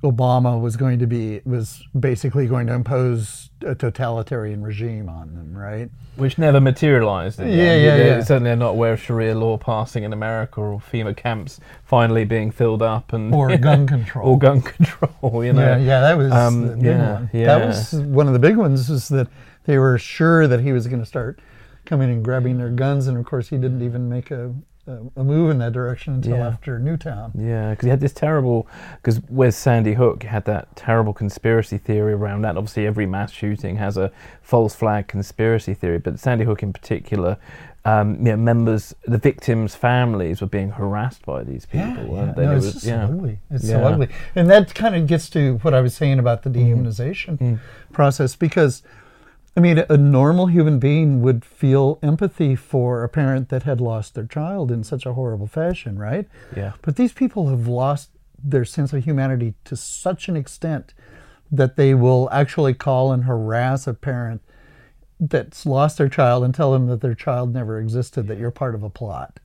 Obama was going to be was basically going to impose a totalitarian regime on them, right? Which never materialized. Yeah, yeah, yeah, yeah. Certainly, they're not aware of Sharia law passing in America, or FEMA camps finally being filled up, and or gun control, or gun control. You know, yeah, yeah that was um, the big yeah, one. Yeah. That was one of the big ones. Is that they were sure that he was going to start coming and grabbing their guns, and of course, he didn't even make a. a move in that direction until yeah. after Newtown. Yeah, because he had this terrible, because where's Sandy Hook had that terrible conspiracy theory around that. Obviously every mass shooting has a false flag conspiracy theory, but Sandy Hook in particular, um, you know, members, the victims' families were being harassed by these people. Yeah, weren't yeah. No, it's it was, just yeah. ugly. It's yeah. so ugly. And that kind of gets to what I was saying about the dehumanization mm-hmm. process, because I mean, a normal human being would feel empathy for a parent that had lost their child in such a horrible fashion, right? Yeah. But these people have lost their sense of humanity to such an extent that they will actually call and harass a parent that's lost their child and tell them that their child never existed, that you're part of a plot.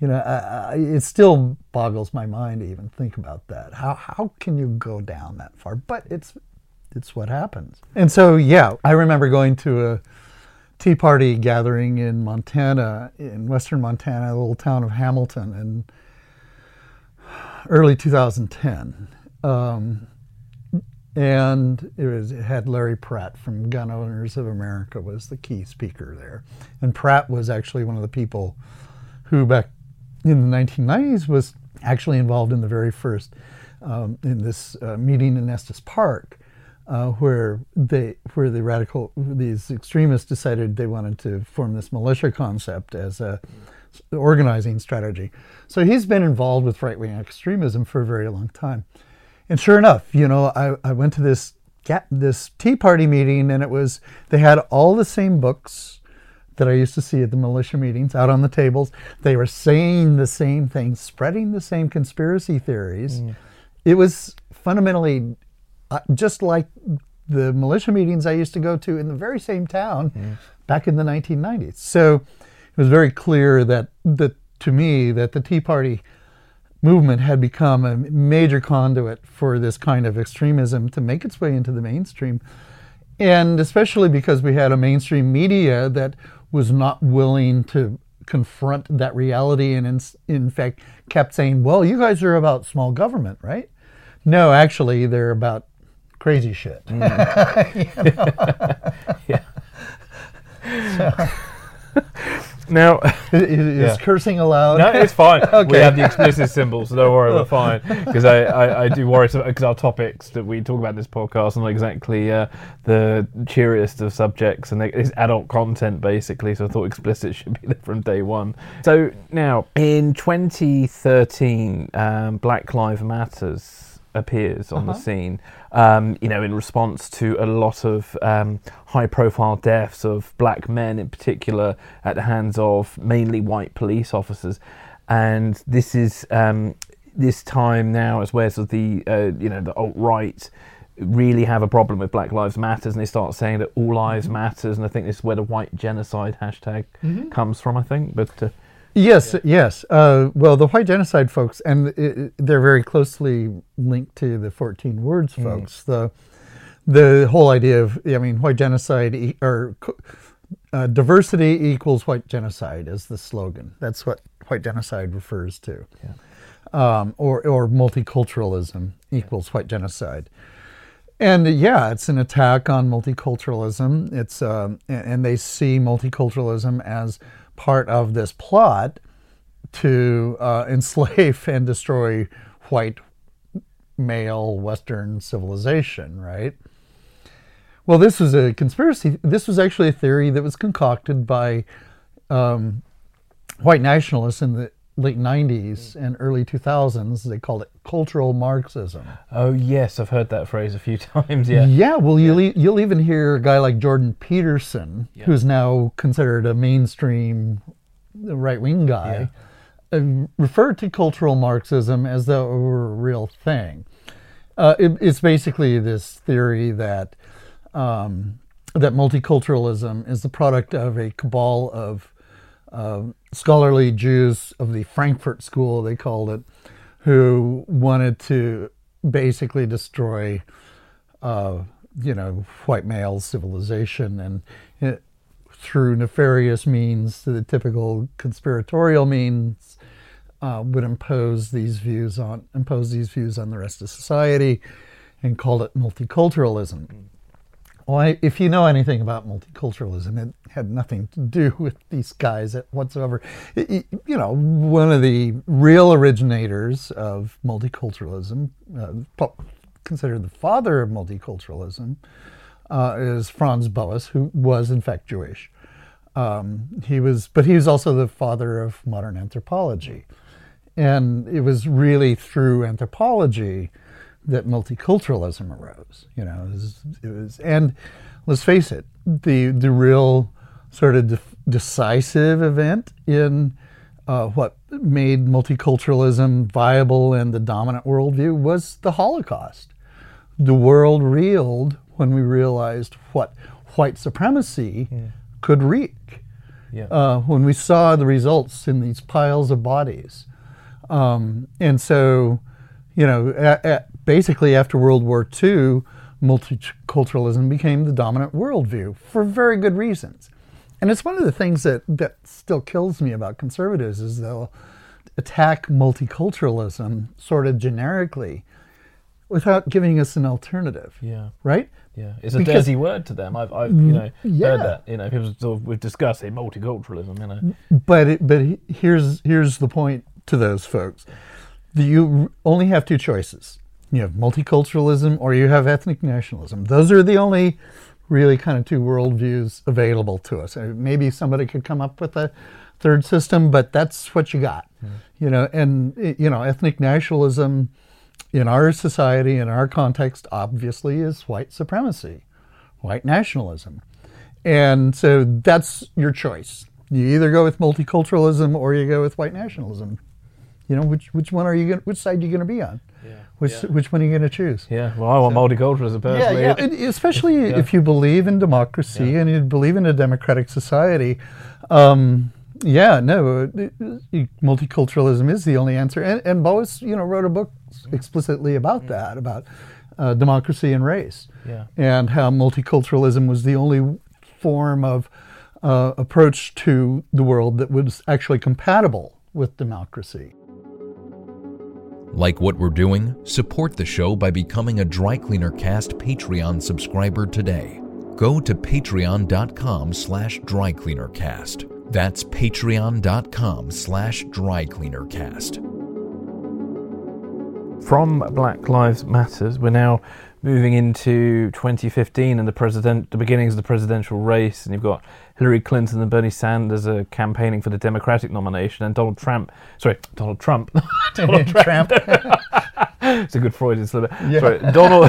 You know, I, I, it still boggles my mind to even think about that. How how can you go down that far? But it's it's what happens. And so, yeah, I remember going to a Tea Party gathering in Montana, in western Montana, the little town of Hamilton, in early two thousand ten. Um, and it, was, it had Larry Pratt from Gun Owners of America was the key speaker there. And Pratt was actually one of the people who back in the nineteen nineties was actually involved in the very first, um, in this uh, meeting in Estes Park, Uh, where they, where the radical, these extremists decided they wanted to form this militia concept as a organizing strategy. So he's been involved with right-wing extremism for a very long time. And sure enough, you know, I, I went to this this Tea Party meeting, and it was, they had all the same books that I used to see at the militia meetings out on the tables. They were saying the same things, spreading the same conspiracy theories. Mm. It was fundamentally Uh, just like the militia meetings I used to go to in the very same town mm. back in the nineteen nineties. So it was very clear that, that to me that the Tea Party movement had become a major conduit for this kind of extremism to make its way into the mainstream. And especially because we had a mainstream media that was not willing to confront that reality and in, in fact kept saying, well, you guys are about small government, right? No, actually, they're about crazy shit. Mm. You know? Yeah. So. Now, is, is yeah. cursing allowed? No, it's fine. Okay. We have the explicit symbols, so don't worry, we're fine. Because I, I, I do worry, because our topics that we talk about in this podcast are not exactly uh, the cheeriest of subjects, and it's adult content, basically, so I thought explicit should be there from day one. So now, in twenty thirteen, um, Black Lives Matters appears on uh-huh. the scene, um, you know, in response to a lot of um, high-profile deaths of black men in particular at the hands of mainly white police officers. And this is um, this time now is where sort of the, uh, you know, the alt-right really have a problem with Black Lives Matters, and they start saying that all lives mm-hmm. matters, and I think this is where the white genocide hashtag mm-hmm. comes from, I think. But uh, Yes, yeah. yes. Uh, well, the white genocide folks, and it, they're very closely linked to the fourteen words folks. Mm. The the whole idea of, I mean, white genocide e- or uh, diversity equals white genocide is the slogan. That's what white genocide refers to, yeah. um, or or multiculturalism equals white genocide. And yeah, it's an attack on multiculturalism. It's um, and they see multiculturalism as part of this plot to uh, enslave and destroy white male Western civilization, right? Well, this was a conspiracy. This was actually a theory that was concocted by um, white nationalists in the late nineties and early two thousands. They called it cultural Marxism. Oh, yes. I've heard that phrase a few times, yeah. Yeah, well, you'll, yeah. E- you'll even hear a guy like Jordan Peterson, yeah. who's now considered a mainstream right-wing guy, yeah. uh, refer to cultural Marxism as though it were a real thing. Uh, it, it's basically this theory that um, that multiculturalism is the product of a cabal of uh, scholarly Jews of the Frankfurt School, they called it, who wanted to basically destroy, uh, you know, white male civilization, and it, through nefarious means, the typical conspiratorial means, uh, would impose these views on impose these views on the rest of society, and called it multiculturalism. Well, I, if you know anything about multiculturalism, it had nothing to do with these guys whatsoever. It, it, you know, one of the real originators of multiculturalism, uh, considered the father of multiculturalism, uh, is Franz Boas, who was in fact Jewish. Um, he was, but he was also the father of modern anthropology, and it was really through anthropology that multiculturalism arose, you know, it was, it was, and let's face it, the the real sort of de- decisive event in uh, what made multiculturalism viable and the dominant worldview was the Holocaust. The world reeled when we realized what white supremacy yeah. could wreak. Yeah. Uh, when we saw the results in these piles of bodies. Um, and so, you know, at, at basically after World War Two, multiculturalism became the dominant worldview for very good reasons. And it's one of the things that, that still kills me about conservatives is they'll attack multiculturalism sort of generically without giving us an alternative. Yeah. Right? Yeah. It's a because, dirty word to them. I've, I've you know, yeah. heard that. You know, people sort of, we've discussed it, multiculturalism, you know. But it, but here's here's the point to those folks. You only have two choices. You have multiculturalism or you have ethnic nationalism. Those are the only really kind of two worldviews available to us. Maybe somebody could come up with a third system, but that's what you got. Mm. You know, and, you know, ethnic nationalism in our society, in our context, obviously is white supremacy, white nationalism. And so that's your choice. You either go with multiculturalism or you go with white nationalism. You know, which which one are you gonna, which side are you going to be on? Yeah. Which yeah. which one are you going to choose? Yeah, well, I want so, multiculturalism personally. Yeah, yeah. Especially yeah. if you believe in democracy yeah. and you believe in a democratic society. Um, yeah, no, it, it, multiculturalism is the only answer. And, and Boas, you know, wrote a book explicitly about yeah. that, about uh, democracy and race, yeah. and how multiculturalism was the only form of uh, approach to the world that was actually compatible with democracy. Like what we're doing? Support the show by becoming a Dry Cleaner Cast Patreon subscriber today. Go to patreon.com slash drycleanercast. That's patreon.com slash drycleanercast. From Black Lives Matters, we're now moving into twenty fifteen and the president, the beginnings of the presidential race, and you've got Hillary Clinton and Bernie Sanders are campaigning for the Democratic nomination, and Donald Trump, sorry, Donald Trump, Donald Trump. It's a good Freudian slip. Yeah. Sorry, Donald.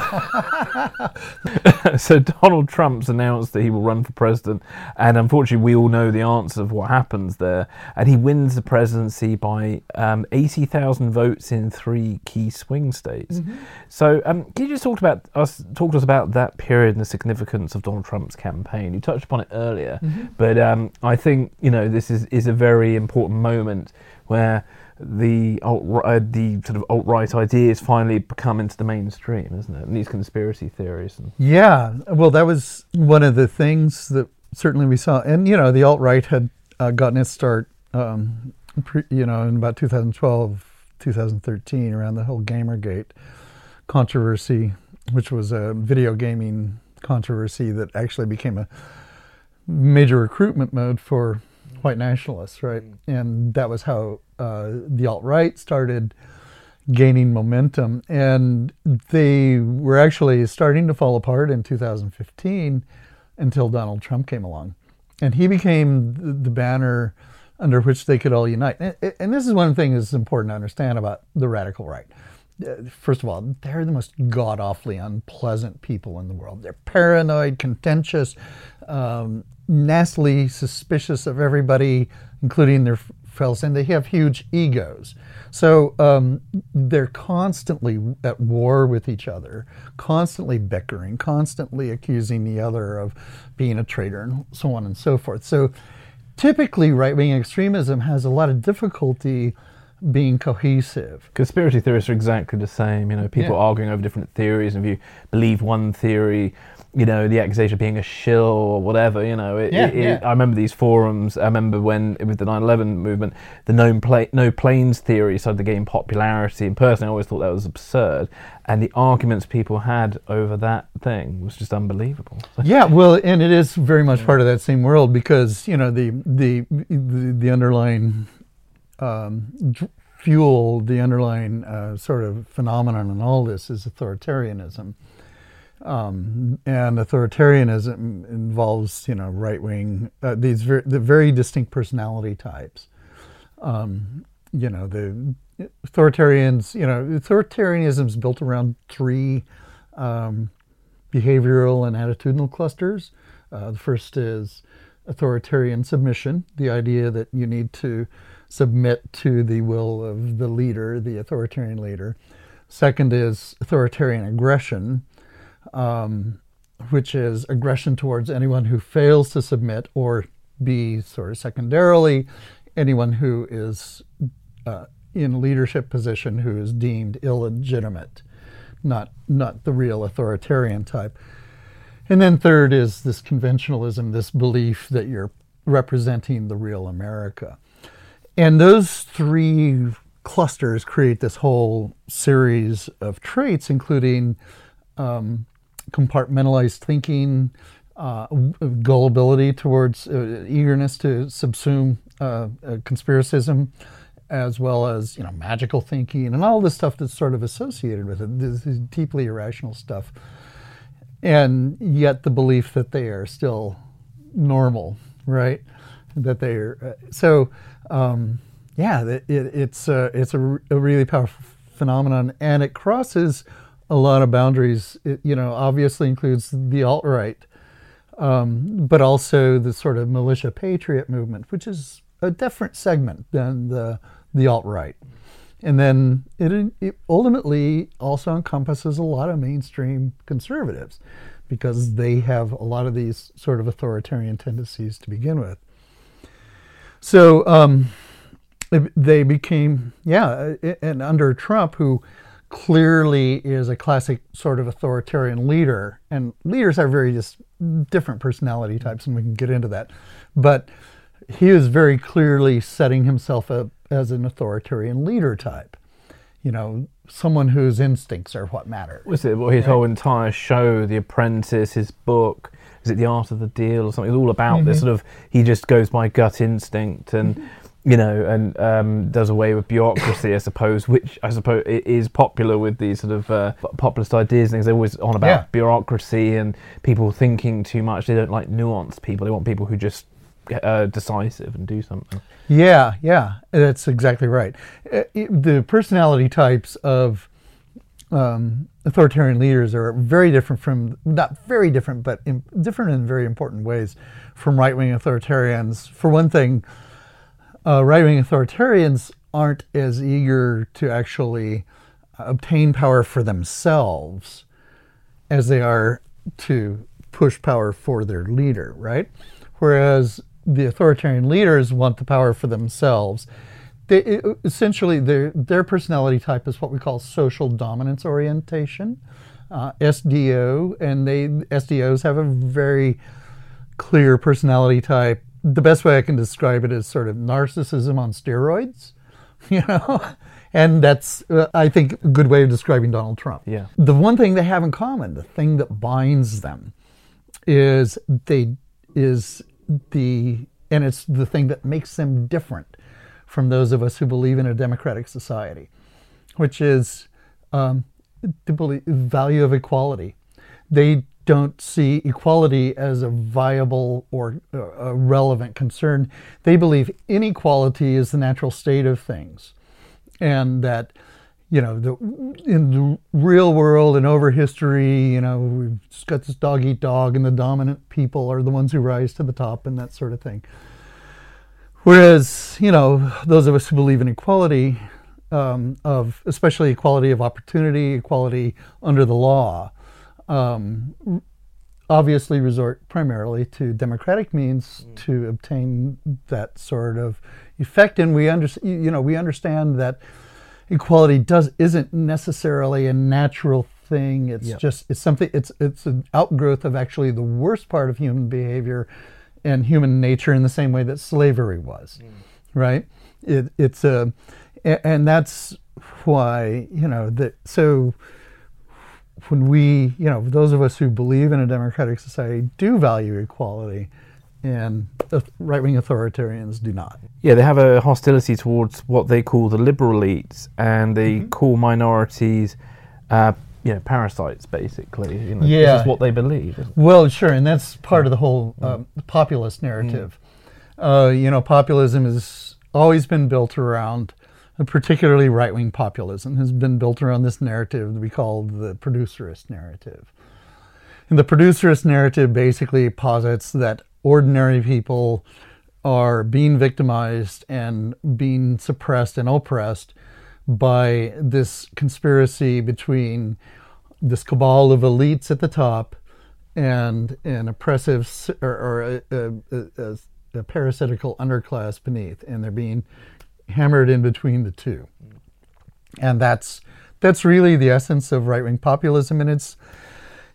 So Donald Trump's announced that he will run for president, and unfortunately, we all know the answer of what happens there. And he wins the presidency by um, eighty thousand votes in three key swing states. Mm-hmm. So um, can you just talk about us, talk to us about that period and the significance of Donald Trump's campaign? You touched upon it earlier, mm-hmm. but um, I think you know this is, is a very important moment where the alt, uh, the sort of alt-right ideas finally come into the mainstream, isn't it? And these conspiracy theories. And yeah, well, that was one of the things that certainly we saw. And, you know, the alt-right had uh, gotten its start, um, pre, you know, in about twenty twelve, twenty thirteen, around the whole Gamergate controversy, which was a video gaming controversy that actually became a major recruitment mode for white nationalists, right? And that was how uh, the alt-right started gaining momentum. And they were actually starting to fall apart in two thousand fifteen until Donald Trump came along. And he became the banner under which they could all unite. And this is one thing that's important to understand about the radical right. First of all, they're the most god-awfully unpleasant people in the world. They're paranoid, contentious, um, nastily suspicious of everybody, including their fellows, and they have huge egos. So um, they're constantly at war with each other, constantly bickering, constantly accusing the other of being a traitor, and so on and so forth. So typically, right-wing extremism has a lot of difficulty being cohesive. Conspiracy theorists are exactly the same, you know, people yeah. arguing over different theories, and if you believe one theory, you know, the accusation of being a shill or whatever, you know, it, yeah, it, yeah. It, I remember these forums, I remember when, with the nine eleven movement, the known pla- no planes theory started to gain popularity, and personally I always thought that was absurd, and the arguments people had over that thing was just unbelievable. Yeah, well, and it is very much yeah. part of that same world, because, you know, the the the, the underlying Um, fuel, the underlying uh, sort of phenomenon in all this is authoritarianism. Um, and authoritarianism involves, you know, right-wing, uh, these ver- the very distinct personality types. Um, you know, the authoritarians, you know, authoritarianism is built around three um, behavioral and attitudinal clusters. Uh, the first is authoritarian submission, the idea that you need to submit to the will of the leader, the authoritarian leader. Second is authoritarian aggression, um, which is aggression towards anyone who fails to submit, or B, sort of secondarily, anyone who is uh, in leadership position who is deemed illegitimate, not not the real authoritarian type. And then third is this conventionalism, this belief that you're representing the real America. And those three clusters create this whole series of traits, including um, compartmentalized thinking, uh, gullibility towards uh, eagerness to subsume uh, uh, conspiracism, as well as, you know, magical thinking and all the stuff that's sort of associated with it, this is deeply irrational stuff. And yet the belief that they are still normal, right? That they are. So, um, yeah, it, it's, uh, it's a, r- a really powerful phenomenon, and it crosses a lot of boundaries. It, you know, obviously includes the alt-right, um, but also the sort of militia patriot movement, which is a different segment than the the alt-right. And then it, it ultimately also encompasses a lot of mainstream conservatives, because they have a lot of these sort of authoritarian tendencies to begin with. So um, they became, yeah, and under Trump, who clearly is a classic sort of authoritarian leader, and leaders are very just different personality types, and we can get into that, but he is very clearly setting himself up as an authoritarian leader type, you know, someone whose instincts are what matter. Was it well, his right? whole entire show, The Apprentice, his book, is it The Art of the Deal or something? It's all about mm-hmm. this sort of, he just goes by gut instinct and, mm-hmm. you know, and um, does away with bureaucracy, I suppose, which I suppose is popular with these sort of uh, populist ideas. Things they're always on about yeah. bureaucracy and people thinking too much. They don't like nuanced people. They want people who just Uh, decisive and do something. Yeah, yeah, that's exactly right. It, it, the personality types of um, authoritarian leaders are very different from, not very different, but in, different in very important ways from right-wing authoritarians. For one thing, uh, right-wing authoritarians aren't as eager to actually obtain power for themselves as they are to push power for their leader, right? Whereas the authoritarian leaders want the power for themselves. They, it, essentially, their their personality type is what we call social dominance orientation, uh, S D O, and they S D Os have a very clear personality type. The best way I can describe it is sort of narcissism on steroids, you know, and that's uh, I think a good way of describing Donald Trump. Yeah. The one thing they have in common, the thing that binds them, is they is the and it's the thing that makes them different from those of us who believe in a democratic society, which is um, the value of equality. They don't see equality as a viable or a relevant concern. They believe inequality is the natural state of things, and that, you know, the, in the real world and over history, you know, we've just got this dog-eat-dog, and the dominant people are the ones who rise to the top and that sort of thing. Whereas, you know, those of us who believe in equality, um, of especially equality of opportunity, equality under the law, um, obviously resort primarily to democratic means mm. to obtain that sort of effect. And we under, you know, we understand that equality does isn't necessarily a natural thing. It's yep. just it's something. It's it's an outgrowth of actually the worst part of human behavior and human nature, in the same way that slavery was, mm. right? It, it's a and that's why you know that. So when we you know those of us who believe in a democratic society do value equality, and right-wing authoritarians do not. Yeah, they have a hostility towards what they call the liberal elites, and they mm-hmm. call minorities, uh, you know, parasites, basically. You know, yeah. This is what they believe. Isn't it? Well, sure, and that's part of the whole um, populist narrative. Mm. Uh, you know, populism has always been built around, particularly right-wing populism, has been built around this narrative that we call the producerist narrative. And the producerist narrative basically posits that ordinary people are being victimized and being suppressed and oppressed by this conspiracy between this cabal of elites at the top and an oppressive or, or a, a, a, a parasitical underclass beneath, and they're being hammered in between the two. And that's that's really the essence of right-wing populism, and it's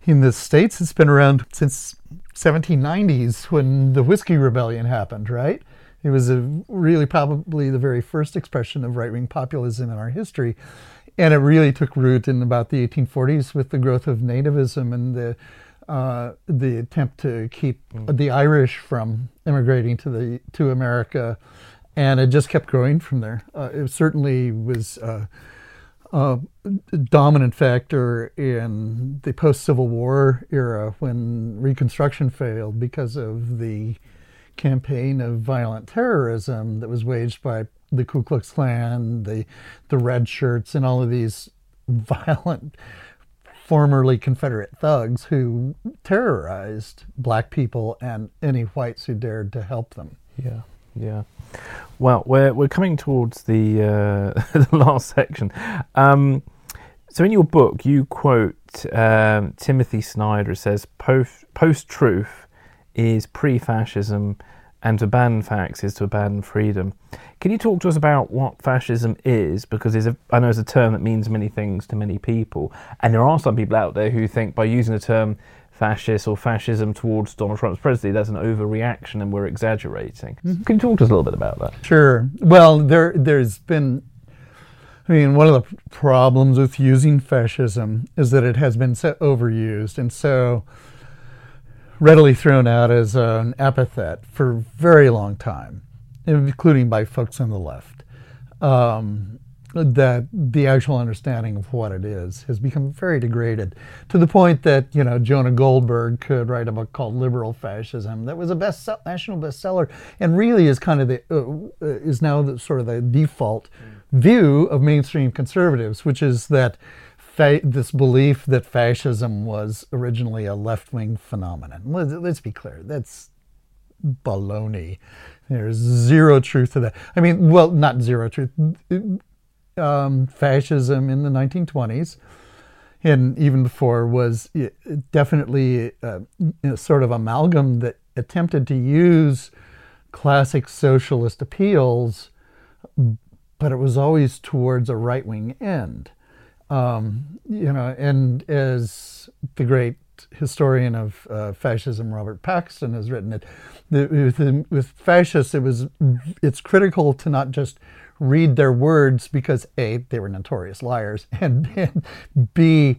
in the States it's been around since seventeen nineties when the Whiskey Rebellion happened, right? It was a really probably the very first expression of right-wing populism in our history. And it really took root in about the eighteen forties with the growth of nativism and the uh, the attempt to keep mm. the Irish from immigrating to the to America. And it just kept growing from there. Uh, it certainly was uh, a dominant factor in the post-Civil War era when Reconstruction failed because of the campaign of violent terrorism that was waged by the Ku Klux Klan, the the Red Shirts, and all of these violent, formerly Confederate thugs who terrorized black people and any whites who dared to help them. Yeah, yeah. Well, we're we're coming towards the uh, the last section. Um, so in your book, you quote um, Timothy Snyder. It says, "Post-truth is pre-fascism, and to ban facts is to ban freedom." Can you talk to us about what fascism is? Because it's a, I know it's a term that means many things to many people. And there are some people out there who think by using the term fascist or fascism towards Donald Trump's presidency, that's an overreaction and we're exaggerating. Mm-hmm. Can you talk to us a little bit about that? Sure. Well, there, there's been... I mean, one of the problems with using fascism is that it has been so overused. And so... readily thrown out as an epithet for a very long time, including by folks on the left, um, that the actual understanding of what it is has become very degraded to the point that, you know, Jonah Goldberg could write a book called Liberal Fascism that was a best national bestseller and really is kind of the, uh, is now the, sort of the default view of mainstream conservatives, which is that Fa- this belief that fascism was originally a left-wing phenomenon. Let's, let's be clear, that's baloney. There's zero truth to that. I mean, well, not zero truth. Um, fascism in the nineteen twenties, and even before, was definitely a, a sort of amalgam that attempted to use classic socialist appeals, but it was always towards a right-wing end. Um, you know, and as the great historian of uh, fascism, Robert Paxton, has written it, the, with, with fascists, it was it's critical to not just read their words because A, they were notorious liars, and, and B,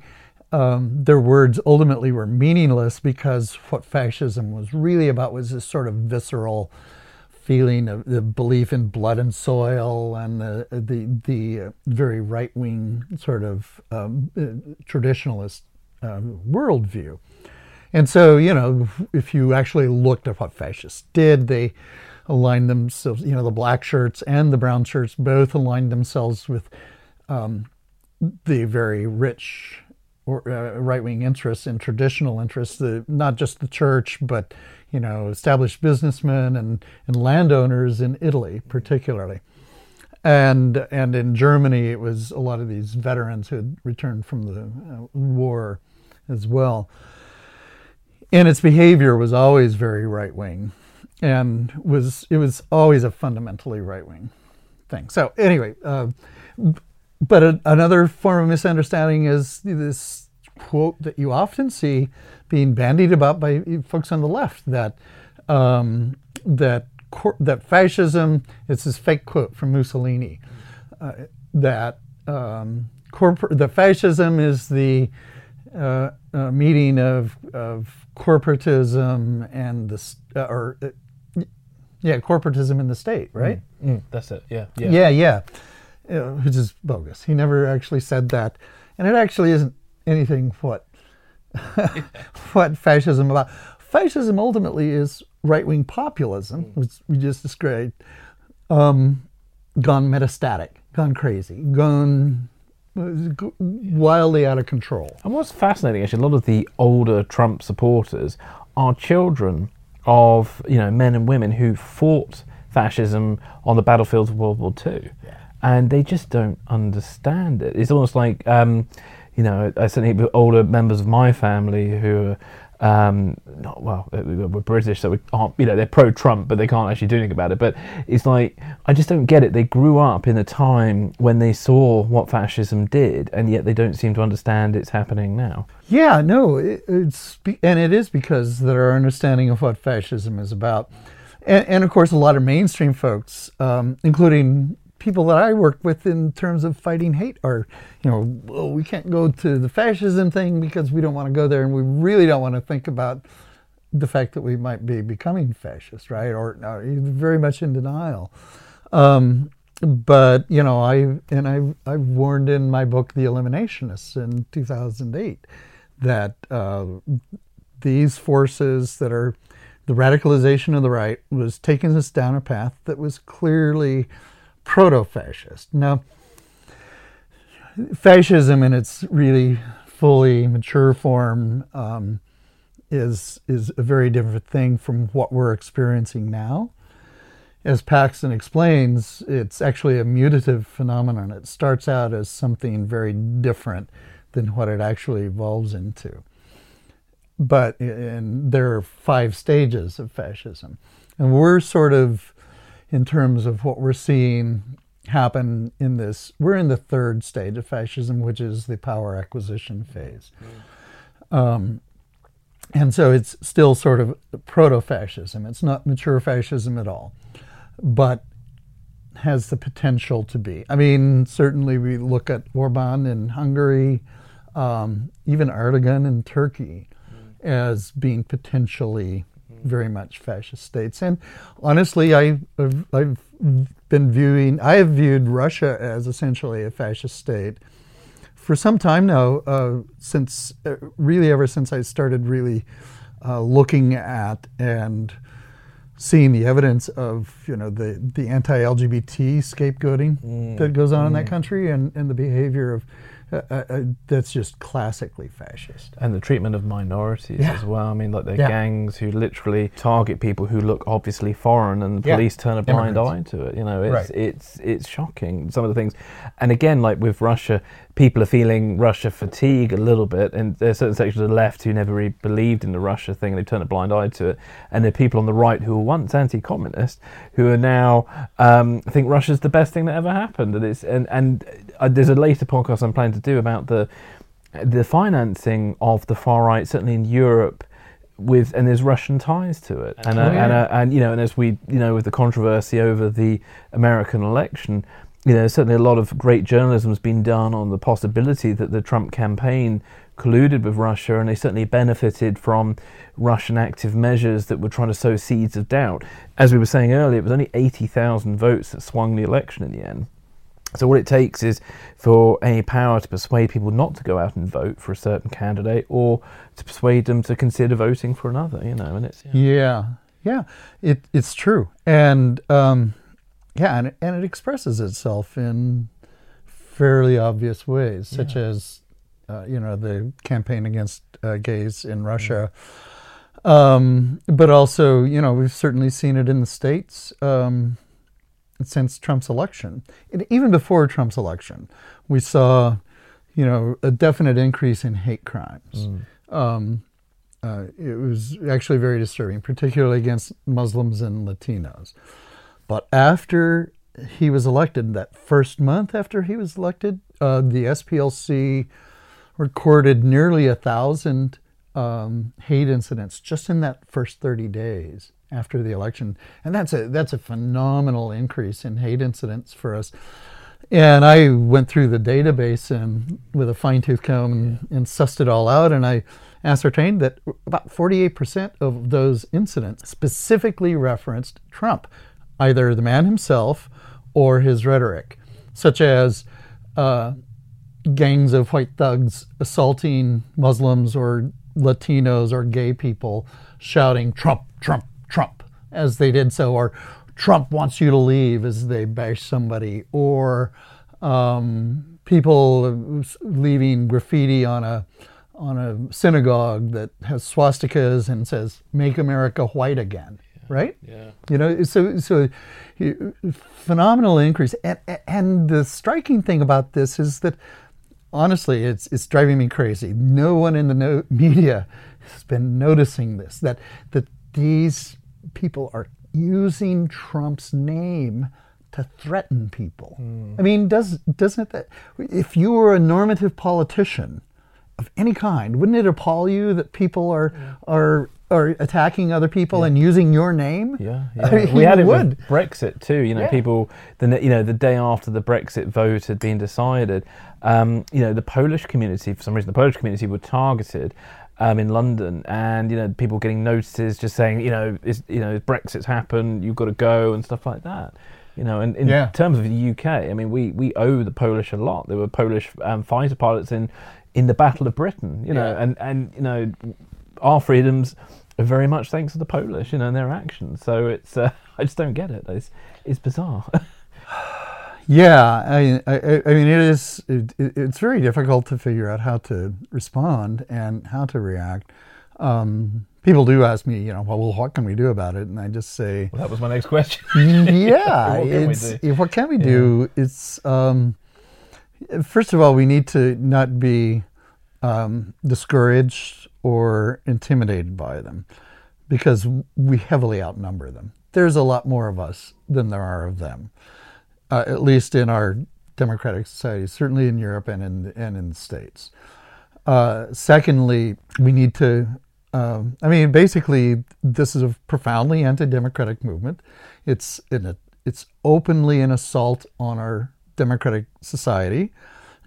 um, their words ultimately were meaningless because what fascism was really about was this sort of visceral feeling of the belief in blood and soil and the the, the very right-wing sort of um, traditionalist um, worldview. And so, you know, if you actually looked at what fascists did, they aligned themselves, you know, the black shirts and the brown shirts both aligned themselves with um, the very rich or, uh, right-wing interests and traditional interests, the, not just the church, but you know, established businessmen and, and landowners in Italy, particularly. And and in Germany, it was a lot of these veterans who had returned from the uh, war as well. And its behavior was always very right-wing, and was it was always a fundamentally right-wing thing. So anyway, uh, but a, another form of misunderstanding is this quote that you often see being bandied about by folks on the left, that um, that cor- that fascism, it's this fake quote from Mussolini, uh, that um, corpor- the fascism is the uh, uh, meeting of of corporatism and the st- uh, or uh, yeah corporatism and the state, right? Mm, mm, that's it. Yeah. Yeah. Yeah. Yeah. Uh, which is bogus. He never actually said that, and it actually isn't anything what what fascism about. Fascism ultimately is right-wing populism, which we just described, um, gone metastatic, gone crazy, gone wildly out of control. And what's fascinating, actually, a lot of the older Trump supporters are children of, you know, men and women who fought fascism on the battlefields of World War Two, yeah. And they just don't understand it. It's almost like... Um, You know, I certainly older members of my family who are Um, not, well, we're British, so we aren't, you know, they're pro-Trump, but they can't actually do anything about it. But it's like, I just don't get it. They grew up in a time when they saw what fascism did, and yet they don't seem to understand it's happening now. Yeah, no, it, it's and it is because their understanding of what fascism is about. And, and of course, a lot of mainstream folks, um, including people that I work with in terms of fighting hate, are, you know, well, we can't go to the fascism thing because we don't want to go there, and we really don't want to think about the fact that we might be becoming fascist, right? Or, or very much in denial. Um, but, you know, I and I I warned in my book, The Eliminationists, in two thousand eight, that uh, these forces that are the radicalization of the right was taking us down a path that was clearly proto-fascist. Now, fascism in its really fully mature form um, is is a very different thing from what we're experiencing now. As Paxton explains, it's actually a mutative phenomenon. It starts out as something very different than what it actually evolves into. But and there are five stages of fascism. And we're sort of, in terms of what we're seeing happen in this, we're in the third stage of fascism, which is the power acquisition phase. Mm-hmm. Um, and so it's still sort of proto-fascism. It's not mature fascism at all, but has the potential to be. I mean, certainly we look at Orban in Hungary, um, even Erdogan in Turkey, mm-hmm. as being potentially very much fascist states. And honestly, I, I've, I've been viewing, I have viewed Russia as essentially a fascist state for some time now, uh, since uh, really ever since I started really uh, looking at and seeing the evidence of, you know, the, the anti-L G B T scapegoating mm. that goes on mm. in that country, and, and the behavior of Uh, uh, that's just classically fascist. And the treatment of minorities yeah. as well. I mean, like the yeah. gangs who literally target people who look obviously foreign, and the yeah. police turn a blind Immigrants. eye to it. You know, it's, right. it's it's shocking, some of the things. And again, like with Russia, people are feeling Russia fatigue a little bit, and there are certain sections of the left who never really believed in the Russia thing, and they've turned a blind eye to it. And there are people on the right who were once anti-communist who are now um, think Russia's the best thing that ever happened. And, it's, and, and uh, there's a later podcast I'm planning to do about the the financing of the far right, certainly in Europe, with and there's Russian ties to it, and oh, uh, yeah. and uh, and you know, and as we you know, with the controversy over the American election, you know, certainly a lot of great journalism has been done on the possibility that the Trump campaign colluded with Russia, and they certainly benefited from Russian active measures that were trying to sow seeds of doubt. As we were saying earlier, it was only eighty thousand votes that swung the election in the end. So what it takes is for a power to persuade people not to go out and vote for a certain candidate, or to persuade them to consider voting for another, you know, and it's... You know. Yeah, yeah, it, it's true. And, um, yeah, and, and it expresses itself in fairly obvious ways, such yeah. as, uh, you know, the campaign against uh, gays in Russia. Mm. Um, but also, you know, we've certainly seen it in the States, um, since Trump's election, and even before Trump's election, we saw, you know, a definite increase in hate crimes. Mm. Um, uh, it was actually very disturbing, particularly against Muslims and Latinos. But after he was elected, that first month after he was elected, uh, the S P L C recorded nearly a thousand um, hate incidents just in that first thirty days. After the election, and that's a that's a phenomenal increase in hate incidents for us. And I went through the database and with a fine tooth comb and, yeah. and sussed it all out, and I ascertained that about forty-eight percent of those incidents specifically referenced Trump, either the man himself or his rhetoric, such as uh, gangs of white thugs assaulting Muslims or Latinos or gay people, shouting "Trump, Trump, Trump" as they did so, or "Trump wants you to leave" as they bash somebody, or um, people leaving graffiti on a on a synagogue that has swastikas and says "Make America White Again," yeah. right? Yeah. You know, so so phenomenal increase, and and the striking thing about this is that honestly, it's it's driving me crazy. No one in the no- media has been noticing this, that that these people are using Trump's name to threaten people. Mm. I mean, does doesn't that, if you were a normative politician of any kind, wouldn't it appall you that people are yeah. are are attacking other people yeah. and using your name? Yeah, yeah. I mean, we had it would. with Brexit too. You know, yeah. people. The you know the day after the Brexit vote had been decided, um, you know, the Polish community, for some reason, the Polish community were targeted. Um, in London, and you know, people getting notices just saying, you know, it's, you know, Brexit's happened, you've got to go, and stuff like that. You know, and in yeah. terms of the U K, I mean, we, we owe the Polish a lot. There were Polish um, fighter pilots in, in the Battle of Britain. You know, yeah. and, and you know, our freedoms are very much thanks to the Polish, you know, and their actions. So it's uh, I just don't get it. It's it's bizarre. Yeah, I, I, I mean, it is. It, it's very difficult to figure out how to respond and how to react. Um, people do ask me, you know, well, what can we do about it? And I just say, well, that was my next question. yeah, what can it's, we do? What can we do? Yeah. It's um, first of all, we need to not be um, discouraged or intimidated by them, because we heavily outnumber them. There's a lot more of us than there are of them. Uh, at least in our democratic society, certainly in Europe and in and in the States. Uh, secondly, we need to, um, I mean, basically, this is a profoundly anti-democratic movement. It's in a, it's openly an assault on our democratic society,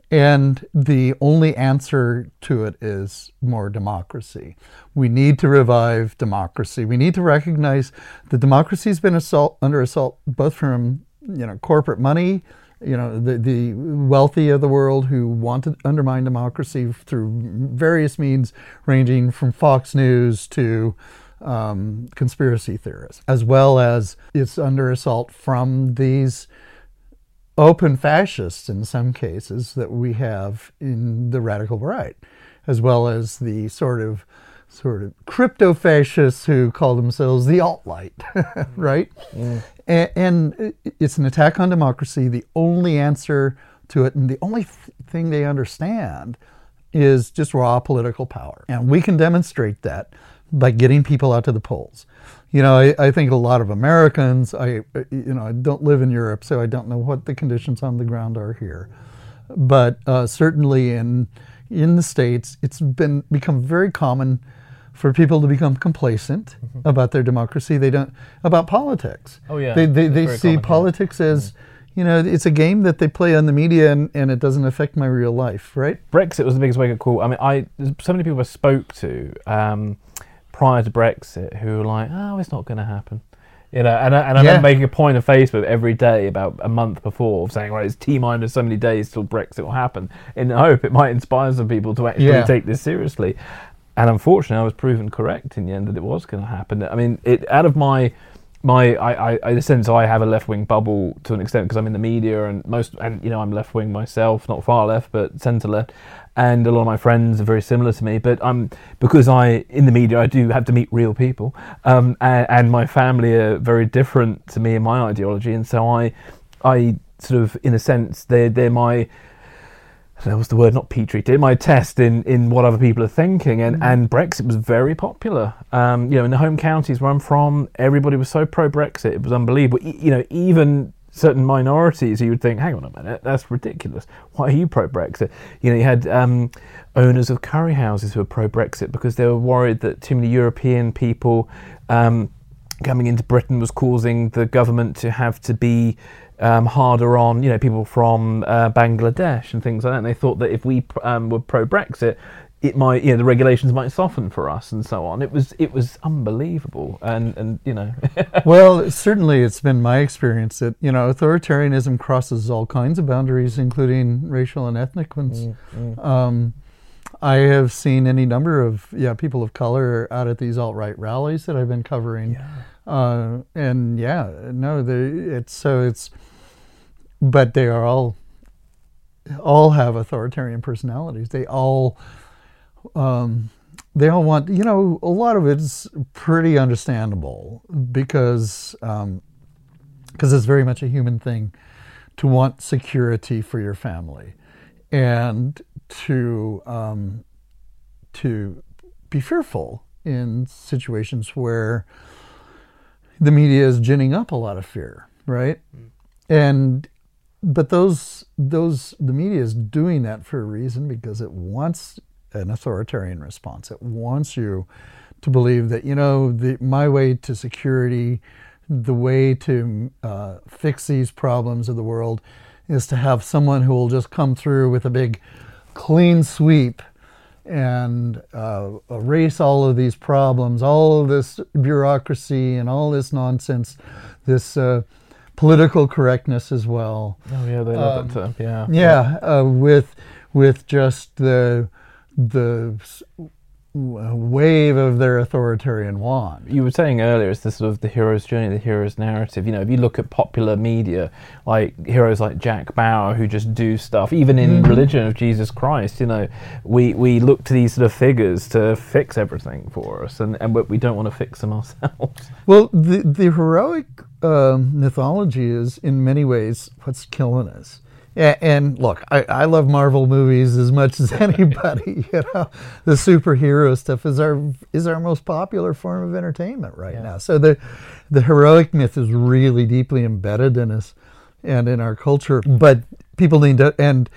and the only answer to it is more democracy. We need to revive democracy. We need to recognize that democracy has been assault under assault both from you know, corporate money, you know, the, the wealthy of the world who want to undermine democracy through various means, ranging from Fox News to um, conspiracy theorists, as well as it's under assault from these open fascists, in some cases, that we have in the radical right, as well as the sort of sort of crypto-fascists who call themselves the alt-right, right? Yeah. And, and it's an attack on democracy. The only answer to it, and the only th- thing they understand, is just raw political power. And we can demonstrate that by getting people out to the polls. You know, I, I think a lot of Americans, I, you know, I don't live in Europe, so I don't know what the conditions on the ground are here. But uh, certainly in in the States, it's been become very common for people to become complacent mm-hmm. about their democracy. They don't about politics. Oh yeah, they they, they see common, politics yeah. as you know it's a game that they play on the media, and, and it doesn't affect my real life, right? Brexit was the biggest wake up call. I mean, I so many people I spoke to um, prior to Brexit who were like, oh, it's not going to happen. You know, and I, and I yeah. remember making a point on Facebook every day about a month before of saying, right, it's T-minus so many days till Brexit will happen, in the hope it might inspire some people to actually yeah. take this seriously. And unfortunately, I was proven correct in the end that it was going to happen. I mean, it out of my, my I, I, I the sense I have a left-wing bubble to an extent because I'm in the media and most, and you know, I'm left-wing myself, not far left, but centre-left. And a lot of my friends are very similar to me, but I'm because I in the media I do have to meet real people, um, and, and my family are very different to me in my ideology, and so I, I sort of in a sense they they're my. That was the word, not Petri did my test in, in what other people are thinking, and, and Brexit was very popular. Um, you know, in the home counties where I'm from, everybody was so pro-Brexit, it was unbelievable. E- you know, even certain minorities, you would think, hang on a minute, that's ridiculous. Why are you pro-Brexit? You know, you had um, owners of curry houses who were pro-Brexit because they were worried that too many European people um, coming into Britain was causing the government to have to be Um, harder on, you know, people from uh, Bangladesh and things like that. And they thought that if we um, were pro-Brexit, it might, you know, the regulations might soften for us and so on. It was, it was unbelievable. And, and you know. Well, certainly it's been my experience that, you know, authoritarianism crosses all kinds of boundaries, including racial and ethnic ones. Mm-hmm. Um, I have seen any number of, yeah, people of color out at these alt-right rallies that I've been covering. Yeah. Uh, and yeah, no, they, it's so it's, but they are all, all have authoritarian personalities. They all, um, they all want, you know, a lot of it's pretty understandable because, um, because it's very much a human thing to want security for your family and to um, to be fearful in situations where the media is ginning up a lot of fear, right? Mm. And but those those the media is doing that for a reason, because it wants an authoritarian response. It wants you to believe that, you know, the, my way to security, the way to uh, fix these problems of the world is to have someone who will just come through with a big clean sweep and uh, erase all of these problems, all of this bureaucracy and all this nonsense, this uh, political correctness as well. Oh yeah, they love um, that term. Yeah, yeah, yeah. Uh, with with just the the wave of their authoritarian wand. You were saying earlier, it's the sort of the hero's journey, the hero's narrative. You know, if you look at popular media, like heroes like Jack Bauer, who just do stuff, even in mm-hmm. Religion of Jesus Christ, you know, we, we look to these sort of figures to fix everything for us, and, and we don't want to fix them ourselves. Well, the, the heroic um, mythology is, in many ways, what's killing us. And look, I, I love Marvel movies as much as anybody. You know, the superhero stuff is our is our most popular form of entertainment right yeah. now. So the the heroic myth is really deeply embedded in us and in our culture. But people need to, and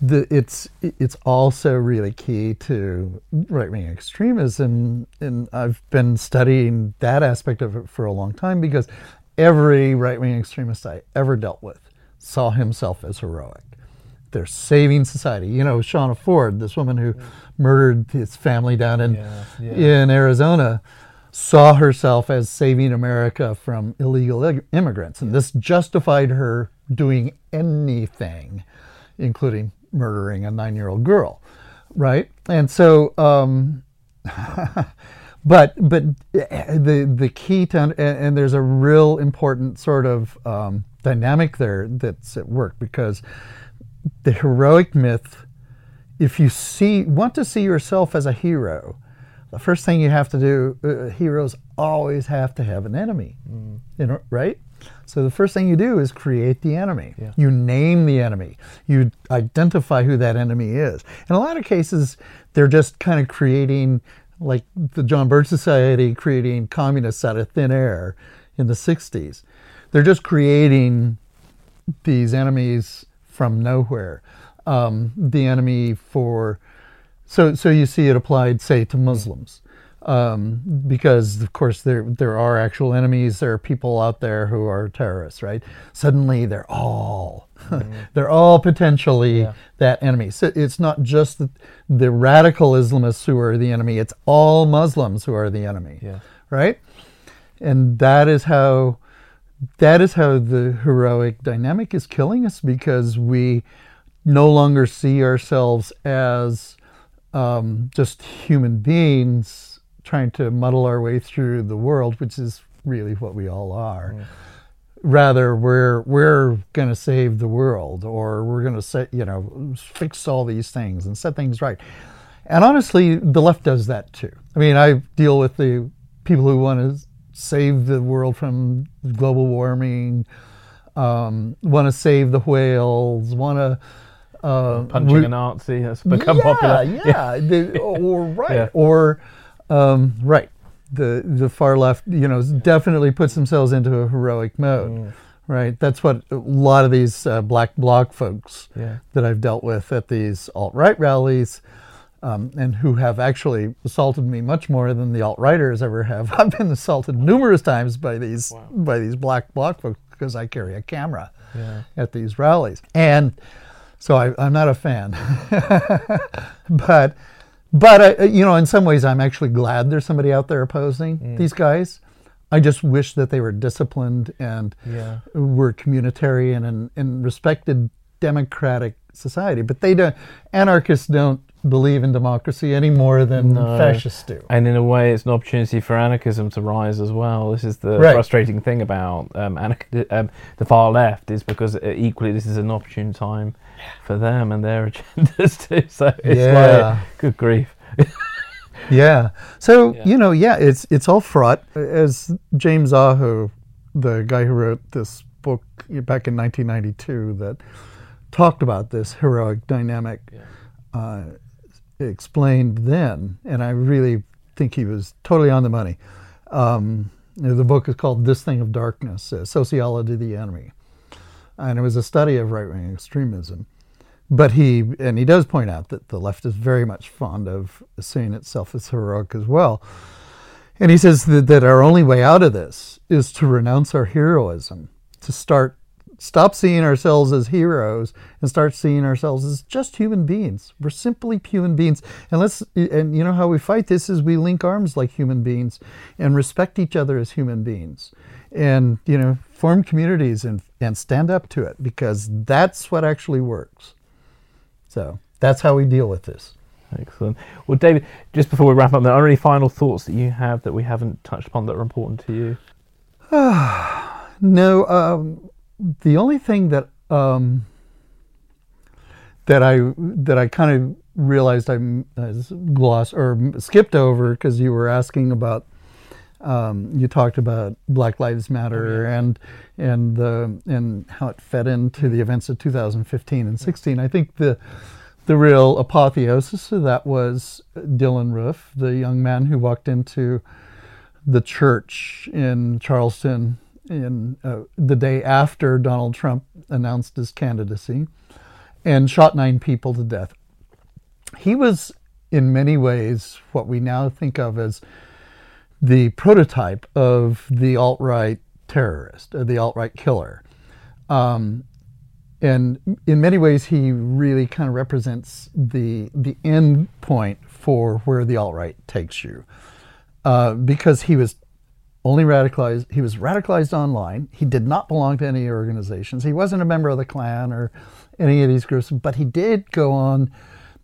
the, it's it's also really key to right wing extremism. And I've been studying that aspect of it for a long time, because every right wing extremist I ever dealt with saw himself as heroic. They're saving society. You know, Shauna Ford, this woman who yeah. murdered his family down in yeah, yeah. in Arizona, saw herself as saving America from illegal immigrants. And yeah. this justified her doing anything, including murdering a nine-year-old girl, right? And so, um, but but the, the key to, and, and there's a real important sort of um, dynamic there that's at work, because the heroic myth, if you see want to see yourself as a hero, the first thing you have to do, uh, heroes always have to have an enemy, mm. you know, right? So the first thing you do is create the enemy. Yeah. You name the enemy. You identify who that enemy is. In a lot of cases, they're just kind of creating, like the John Birch Society creating communists out of thin air in the sixties. They're just creating these enemies from nowhere. Um, the enemy for, so so you see it applied, say, to Muslims, um, because of course there there are actual enemies. There are people out there who are terrorists, right? Suddenly they're all mm-hmm. they're all potentially yeah. that enemy. So it's not just the, the radical Islamists who are the enemy. It's all Muslims who are the enemy, yeah. right? And that is how. That is how the heroic dynamic is killing us, because we no longer see ourselves as um, just human beings trying to muddle our way through the world, which is really what we all are. Yeah. Rather, we're we're going to save the world, or we're going to set you know fix all these things and set things right. And honestly, the left does that too. I mean, I deal with the people who want to save the world from global warming, um, want to save the whales, want to... Uh, Punching we, a Nazi has become yeah, popular. Yeah, yeah. The, or right. Yeah. Or, um, right. The the far left, you know, definitely puts themselves into a heroic mode, mm. right? That's what a lot of these uh, black bloc folks yeah. that I've dealt with at these alt-right rallies... Um, and who have actually assaulted me much more than the alt-righters ever have. I've been assaulted numerous times by these wow. by these black bloc folks, because I carry a camera yeah. at these rallies. And so I, I'm not a fan. but but I, you know, in some ways I'm actually glad there's somebody out there opposing mm. these guys. I just wish that they were disciplined and yeah. were communitarian and, and respected democratic society. But they don't, anarchists don't believe in democracy any more than no. fascists do. And in a way, it's an opportunity for anarchism to rise as well. This is the right. frustrating thing about um, anarch- um, the far left, is because equally this is an opportune time for them and their agendas too. So it's yeah. like, good grief. yeah. So, yeah. you know, yeah, it's it's all fraught. As James Aho, the guy who wrote this book back in nineteen ninety-two that talked about this heroic dynamic, yeah. uh, explained then, and I really think he was totally on the money. Um, the book is called This Thing of Darkness, uh, Sociology of the Enemy. And it was a study of right-wing extremism. But he, and he does point out that the left is very much fond of seeing itself as heroic as well. And he says that, that our only way out of this is to renounce our heroism, to start, stop seeing ourselves as heroes and start seeing ourselves as just human beings. We're simply human beings. And let's, and you know how we fight this is we link arms like human beings and respect each other as human beings. And, you know, form communities and, and stand up to it, because that's what actually works. So that's how we deal with this. Excellent. Well, David, just before we wrap up, there are any final thoughts that you have that we haven't touched upon that are important to you? No. Um, the only thing that um, that I that I kind of realized I uh, glossed or skipped over, because you were asking about um, you talked about Black Lives Matter, okay, and and the and how it fed into the events of two thousand fifteen and sixteen. I think the The real apotheosis of that was Dylan Roof, the young man who walked into the church in Charleston in uh, the day after Donald Trump announced his candidacy and shot nine people to death. He was, in many ways, what we now think of as the prototype of the alt-right terrorist, or the alt-right killer. Um, And in many ways, he really kind of represents the the end point for where the alt-right takes you. Uh, because he was only radicalized, he was radicalized online. He did not belong to any organizations. He wasn't a member of the Klan or any of these groups, but he did go on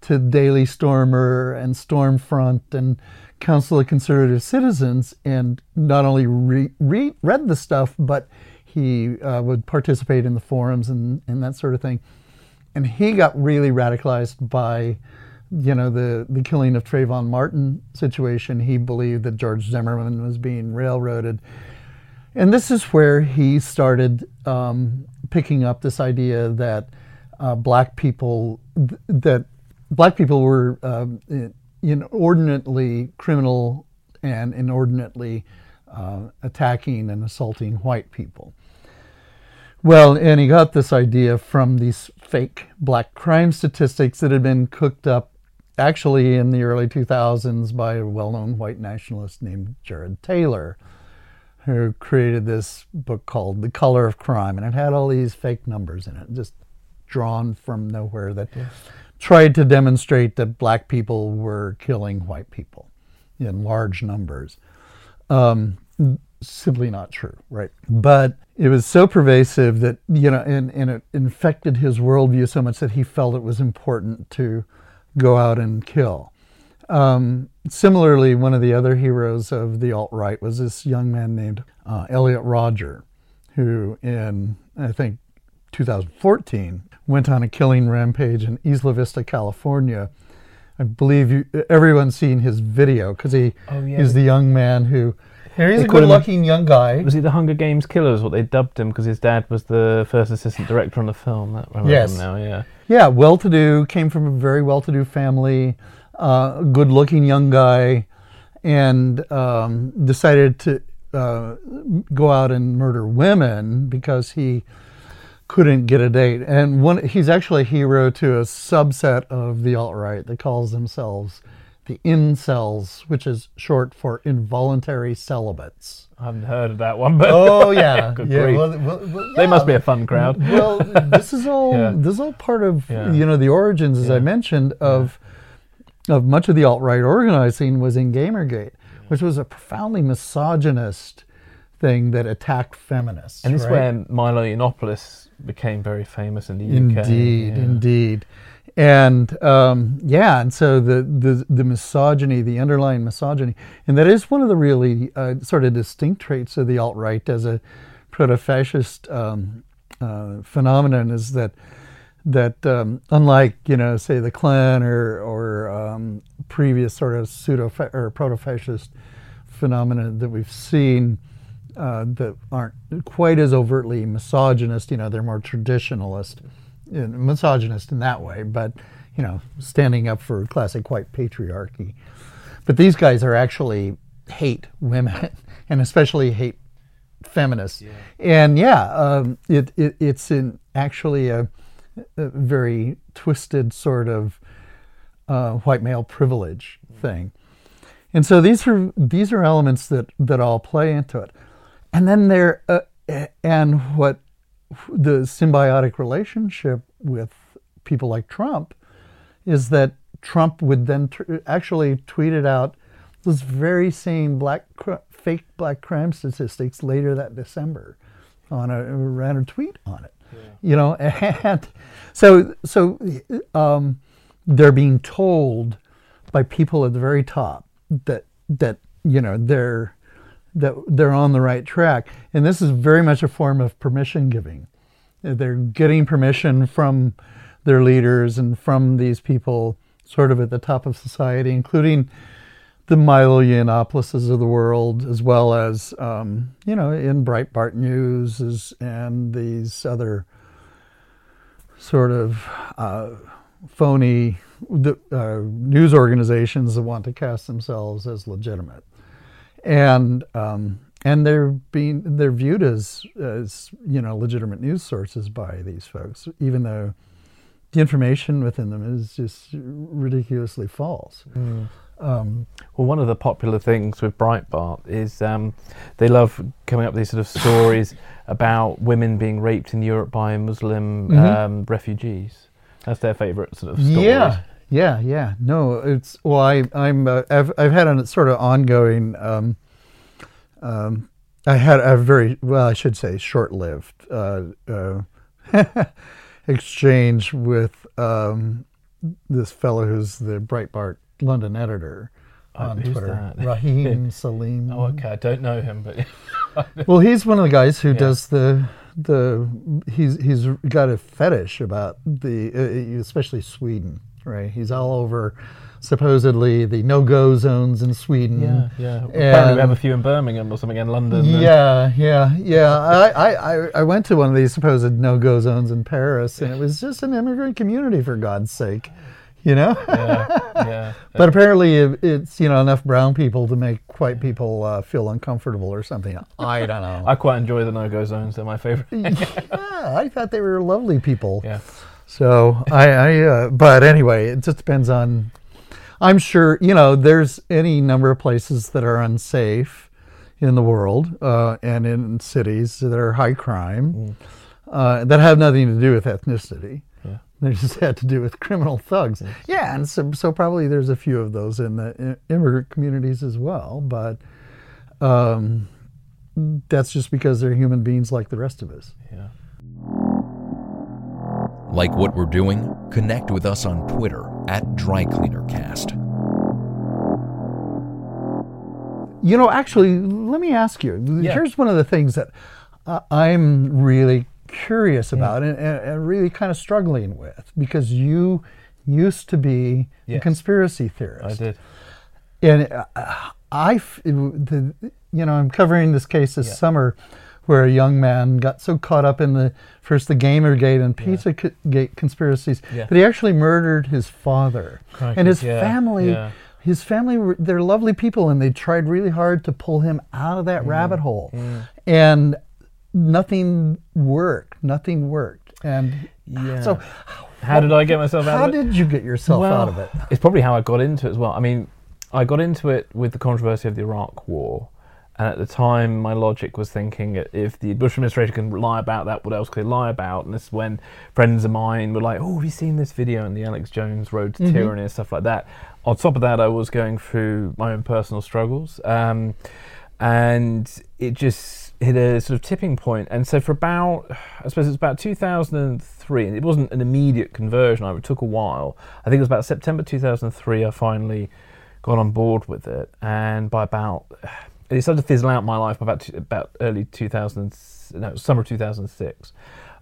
to Daily Stormer and Stormfront and Council of Conservative Citizens, and not only re, re, read the stuff, but he uh, would participate in the forums and, and that sort of thing. And he got really radicalized by, you know, the, the killing of Trayvon Martin situation. He believed that George Zimmerman was being railroaded. And this is where he started um, picking up this idea that uh, black people, th- that black people were uh, inordinately criminal and inordinately Uh, attacking and assaulting white people. Well, and he got this idea from these fake black crime statistics that had been cooked up actually in the early two thousands by a well-known white nationalist named Jared Taylor, who created this book called The Color of Crime, and it had all these fake numbers in it, just drawn from nowhere, that yes. tried to demonstrate that black people were killing white people in large numbers. Um, simply not true, right? But it was so pervasive that, you know, and, and it infected his worldview so much that he felt it was important to go out and kill. Um, similarly, one of the other heroes of the alt-right was this young man named uh, Elliot Rodger, who in, I think, two thousand fourteen went on a killing rampage in Isla Vista, California. I believe you, everyone's seen his video, because he oh, yeah. he's the young man who... Here he's a good-looking young guy. Was he the Hunger Games killer is what they dubbed him, because his dad was the first assistant director on the film. That remember yes. him now, yeah. Yeah, well-to-do, came from a very well-to-do family, uh, good-looking young guy, and um, decided to uh, go out and murder women because he couldn't get a date. And one, he's actually a hero to a subset of the alt-right that calls themselves the incels, which is short for involuntary celibates. I haven't heard of that one, but oh yeah, yeah, well, well, well, yeah. They must be a fun crowd. Well, this is all yeah. this is all part of yeah. you know the origins, as yeah. I mentioned, of yeah. of much of the alt-right organizing was in Gamergate, yeah. which was a profoundly misogynist thing that attacked feminists. And this right? is where Milo Yiannopoulos became very famous in the U K. Indeed, yeah. indeed. And um, yeah, and so the, the, the misogyny, the underlying misogyny, and that is one of the really uh, sort of distinct traits of the alt-right as a proto-fascist um, uh, phenomenon, is that that um, unlike, you know, say the Klan or, or um, previous sort of pseudo or proto-fascist phenomena that we've seen, Uh, that aren't quite as overtly misogynist, you know, they're more traditionalist, misogynist in that way, but you know, standing up for classic white patriarchy. But these guys are actually hate women, and especially hate feminists. Yeah. And yeah, um, it, it it's in actually a, a very twisted sort of uh, white male privilege mm. thing. And so these are these are elements that, that all play into it. And then there uh, and what the symbiotic relationship with people like Trump is that Trump would then tr- actually tweeted out those very same black cr- fake black crime statistics later that December on a ran a tweet on it. Yeah. You know, and so so um, they're being told by people at the very top that that you know they're that they're on the right track, and this is very much a form of permission giving. They're getting permission from their leaders and from these people sort of at the top of society, including the Milo Yiannopoulos of the world, as well as, um, you know, in Breitbart News and these other sort of uh, phony uh, news organizations that want to cast themselves as legitimate. And um, and they're being they're viewed as, as, you know, legitimate news sources by these folks, even though the information within them is just ridiculously false. Mm. Um, well, one of the popular things with Breitbart is um, they love coming up with these sort of stories about women being raped in Europe by Muslim mm-hmm. um, refugees. That's their favourite sort of story. Yeah, yeah, yeah. No, it's well, I, I'm uh, I've I've had a sort of ongoing. Um, um, I had a very well, I should say, short-lived. Uh, uh, exchange with um, this fellow who's the Breitbart London editor on oh, who's Twitter, that? Raheem Salim. Oh, okay, I don't know him, but well, he's one of the guys who yeah. does the the. He's he's got a fetish about the, uh, especially Sweden, right? He's all over, supposedly the no-go zones in Sweden. Yeah, yeah. And apparently we have a few in Birmingham or something in London. Yeah, yeah, yeah. I, I, I went to one of these supposed no-go zones in Paris, and it was just an immigrant community, for God's sake, you know? Yeah, yeah. But apparently it, it's, you know, enough brown people to make white people uh, feel uncomfortable or something. I don't know. I quite enjoy the no-go zones. They're my favorite. Yeah, I thought they were lovely people. Yeah. So I, I uh, but anyway, it just depends on... I'm sure, you know, there's any number of places that are unsafe in the world uh, and in cities that are high crime mm. uh, that have nothing to do with ethnicity. Yeah. They just had to do with criminal thugs. Yes. Yeah, and so, so probably there's a few of those in the immigrant communities as well, but um, that's just because they're human beings like the rest of us. Yeah. Like what we're doing? Connect with us on Twitter at DryCleanerCast. You know, actually, let me ask you. Yeah. Here's one of the things that uh, I'm really curious about yeah. and, and, and really kind of struggling with, because you used to be yes. a conspiracy theorist. I did. And uh, I, f- the, you know, I'm covering this case this yeah. summer, where a young man got so caught up in the first the Gamergate and Pizzagate yeah. conspiracies yeah. that he actually murdered his father. Crikey, and his yeah, family. Yeah. His family, were, they're lovely people, and they tried really hard to pull him out of that mm. rabbit hole. Mm. And nothing worked. Nothing worked. And yeah. so... How did I get myself out of it? How did you get yourself well, out of it? It's probably how I got into it as well. I mean, I got into it with the controversy of the Iraq War. And at the time, my logic was thinking, if the Bush administration can lie about that, what else could they lie about? And this is when friends of mine were like, oh, have you seen this video on the Alex Jones Road to mm-hmm. Tyranny and stuff like that? On top of that, I was going through my own personal struggles. Um, and it just hit a sort of tipping point. And so for about, I suppose it was about two thousand three, and it wasn't an immediate conversion. It took a while. I think it was about September two thousand three, I finally got on board with it. And by about... It started to fizzle out my life about about early two thousands, no, summer two thousand six.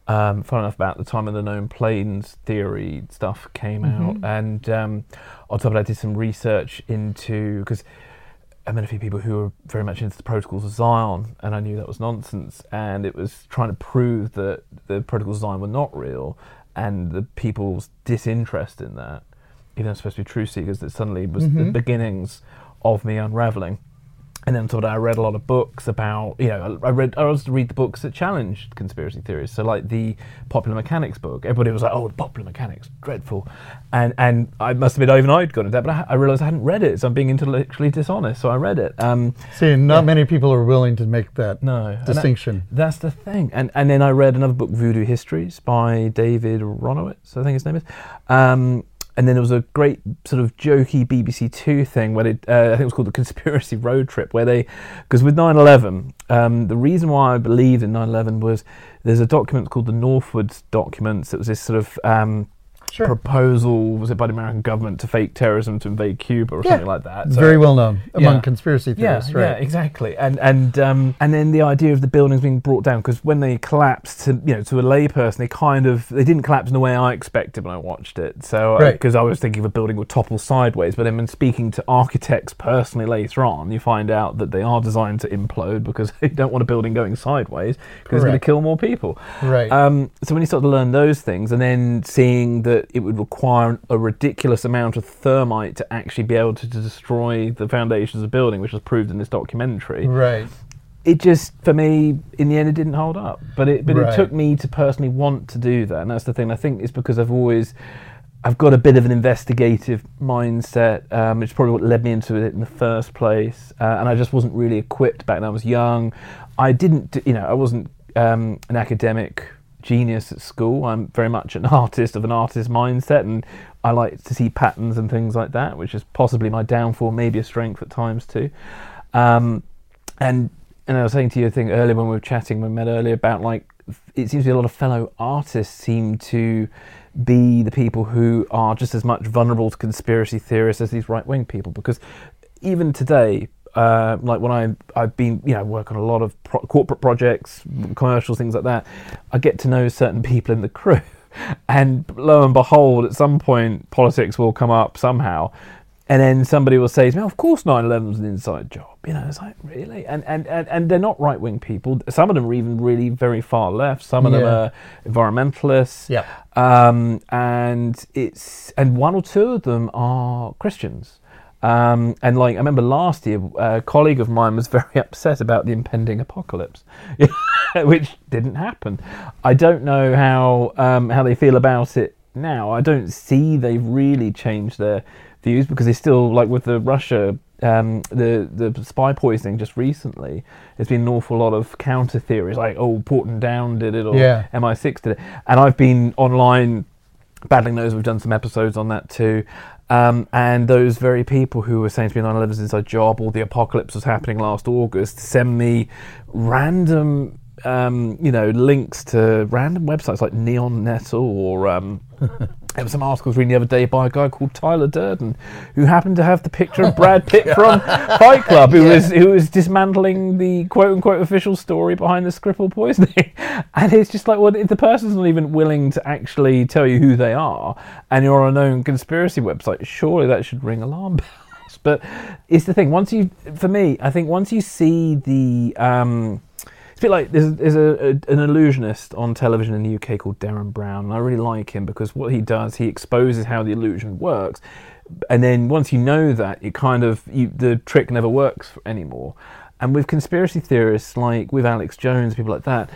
Um, fun enough, about the time of the known planes theory stuff came mm-hmm. out, and um, on top of that, I did some research into, because I met a few people who were very much into the Protocols of Zion, and I knew that was nonsense, and it was trying to prove that the Protocols of Zion were not real. and the people's disinterest in that, even though I'm supposed to be truth seekers, that suddenly was mm-hmm. the beginnings of me unraveling. And then sort of I read a lot of books about, you know, I read I also read the books that challenged conspiracy theories. So like the Popular Mechanics book, everybody was like, oh, Popular Mechanics, dreadful. And and I must have been even I'd got into that, but I, I realised I hadn't read it, so I'm being intellectually dishonest, so I read it. Um, See, not yeah. many people are willing to make that no, distinction. That, that's the thing. And and then I read another book, Voodoo Histories, by David Ronowitz, I think his name is. Um, And then there was a great sort of jokey B B C Two thing where it, uh, I think it was called the Conspiracy Road Trip, where they, because with nine eleven, um, the reason why I believed in nine eleven was there's a document called the Northwoods Documents. It was this sort of um, sure. proposal, was it by the American government to fake terrorism to invade Cuba or yeah. something like that. So, very well known among yeah. conspiracy theorists, yeah, right? Yeah, exactly. And and um, and then the idea of the buildings being brought down, because when they collapsed, to, you know, to a layperson, they kind of they didn't collapse in the way I expected when I watched it. So because right. I, I was thinking of a building would topple sideways, but then when speaking to architects personally later on, you find out that they are designed to implode because they don't want a building going sideways because it's going to kill more people. Right. Um, so when you start to learn those things, and then seeing that it would require a ridiculous amount of thermite to actually be able to, to destroy the foundations of the building, which was proved in this documentary. Right. It just, for me, in the end, it didn't hold up. But it, but right. it took me to personally want to do that, and that's the thing. I think it's because I've always, I've got a bit of an investigative mindset, um, which is probably what led me into it in the first place. Uh, and I just wasn't really equipped back when I was young. I didn't, you know, I wasn't um, an academic genius at school. I'm very much an artist of an artist mindset, and I like to see patterns and things like that, which is possibly my downfall, maybe a strength at times too. Um, and and I was saying to you, I think earlier when we were chatting, we met earlier about like it seems to be a lot of fellow artists seem to be the people who are just as much vulnerable to conspiracy theorists as these right wing people, because even today. Uh, like when I I've been you know work on a lot of pro- corporate projects, commercials, things like that, I get to know certain people in the crew, and lo and behold, at some point politics will come up somehow, and then somebody will say to me, oh, "Of course, nine eleven was an inside job." You know, it's like really, and and and, and they're not right wing people. Some of them are even really very far left. Some of yeah. them are environmentalists. Yeah. Um, and it's and one or two of them are Christians. Um, and like I remember last year, a colleague of mine was very upset about the impending apocalypse, which didn't happen. I don't know how um, how they feel about it now. I don't see they've really changed their views, because they still, like with the Russia, um, the the spy poisoning just recently, there's been an awful lot of counter theories like, oh, Porton Down did it, or yeah. M I six did it. And I've been online battling those. We've done some episodes on that too. Um, and those very people who were saying to me nine eleven is inside job, or the apocalypse was happening last August, send me random, um, you know, links to random websites like Neon Nettle, or um, there were some articles reading the other day by a guy called Tyler Durden, who happened to have the picture of Brad Pitt from Fight Club, who yeah. was who was dismantling the quote unquote official story behind the Skripal poisoning. And it's just like, well, if the person's not even willing to actually tell you who they are, and you're on a known conspiracy website, surely that should ring alarm bells. But it's the thing. Once you, for me, I think once you see the, um, it's a bit like there's, there's a, a, an illusionist on television in the U K called Derren Brown, and I really like him because what he does, he exposes how the illusion works, and then once you know that, it kind of you, the trick never works anymore. And with conspiracy theorists, like with Alex Jones, people like that,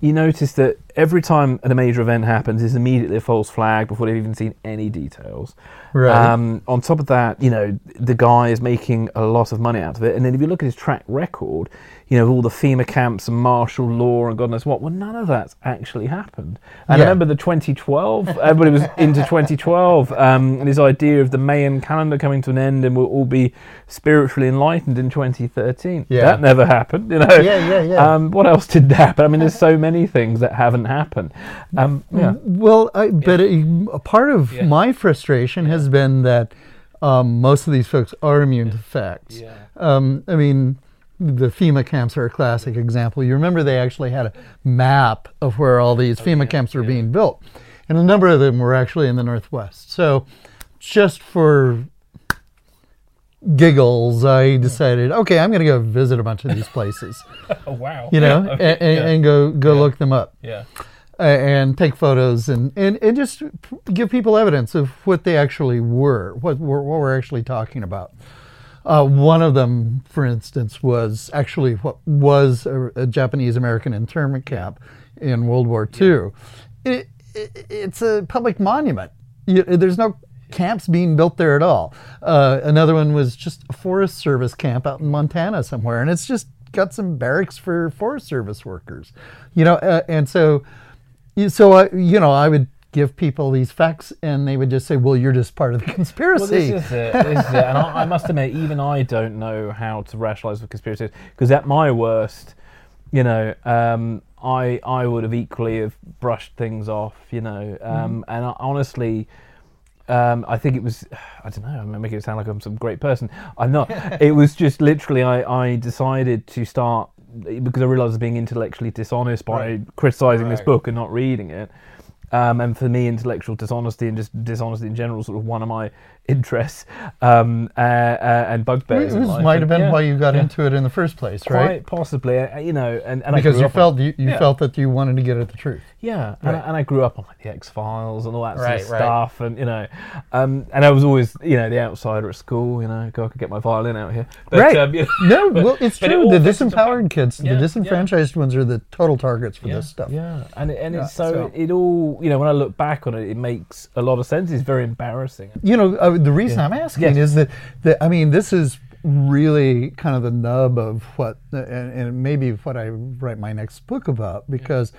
you notice that every time a major event happens, it's immediately a false flag before they've even seen any details. Right. Um, on top of that, you know, the guy is making a lot of money out of it. And then if you look at his track record, you know, all the FEMA camps and martial law and God knows what, well, none of that's actually happened. And yeah. I remember the twenty twelve, everybody was into twenty twelve, um, and this idea of the Mayan calendar coming to an end and we'll all be spiritually enlightened in twenty thirteen. Yeah. That never happened, you know. Yeah, yeah, yeah. Um, what else did that happen? I mean, there's so many things that haven't happen. Um, yeah. Well, I, but yeah. it, a part of yeah. my frustration yeah. has been that um, most of these folks are immune yeah. to facts. Yeah. Um, I mean, the FEMA camps are a classic yeah. example. You remember they actually had a map of where all these oh, FEMA yeah. camps were yeah. being built, and a number of them were actually in the Northwest. So just for giggles, I decided, okay, I'm going to go visit a bunch of these places. Oh, wow. You know, yeah. and, and, yeah. and go go yeah. look them up. Yeah. and take photos and, and, and just give people evidence of what they actually were, what, what we're actually talking about. Uh, one of them, for instance, was actually what was a, a Japanese-American internment camp in World War Two. Yeah. It, it, it's a public monument. You, there's no camps being built there at all. Uh, another one was just a Forest Service camp out in Montana somewhere, and it's just got some barracks for Forest Service workers. You know, uh, and so, so I, you know, I would give people these facts, and they would just say, "Well, you're just part of the conspiracy." Well, this is it. This is it. And I, I must admit, even I don't know how to rationalise with conspiracies, because at my worst, you know, um, I I would have equally have brushed things off, you know. Um, mm. And I, honestly, um, I think it was, I don't know, I'm making it sound like I'm some great person. I'm not. It was just literally, I I decided to start because I realised I was being intellectually dishonest by right. criticising right. this book and not reading it. Um, and for me, intellectual dishonesty and just dishonesty in general is sort of one of my interests um, uh, uh, and bugbears. This might have been yeah, why you got yeah. into it in the first place, right? Quite possibly, uh, you know. And, and because I you felt on, you, you yeah. felt that you wanted to get at the truth. Yeah, right. and, I, and I grew up on like the X-Files and all that right, sort of right. stuff, and you know, um, and I was always, you know, the outsider at school. You know, God, I could get my violin out here. But, right? Um, you know, no, but, well, it's true. It the disempowered kids, yeah, the disenfranchised yeah. ones, are the total targets for yeah, this stuff. Yeah, and and yeah, it's so, so it all. You know, when I look back on it, it makes a lot of sense. It's very embarrassing. You know, uh, the reason yeah. I'm asking yes. is that, that, I mean, this is really kind of the nub of what, uh, and, and maybe what I write my next book about, because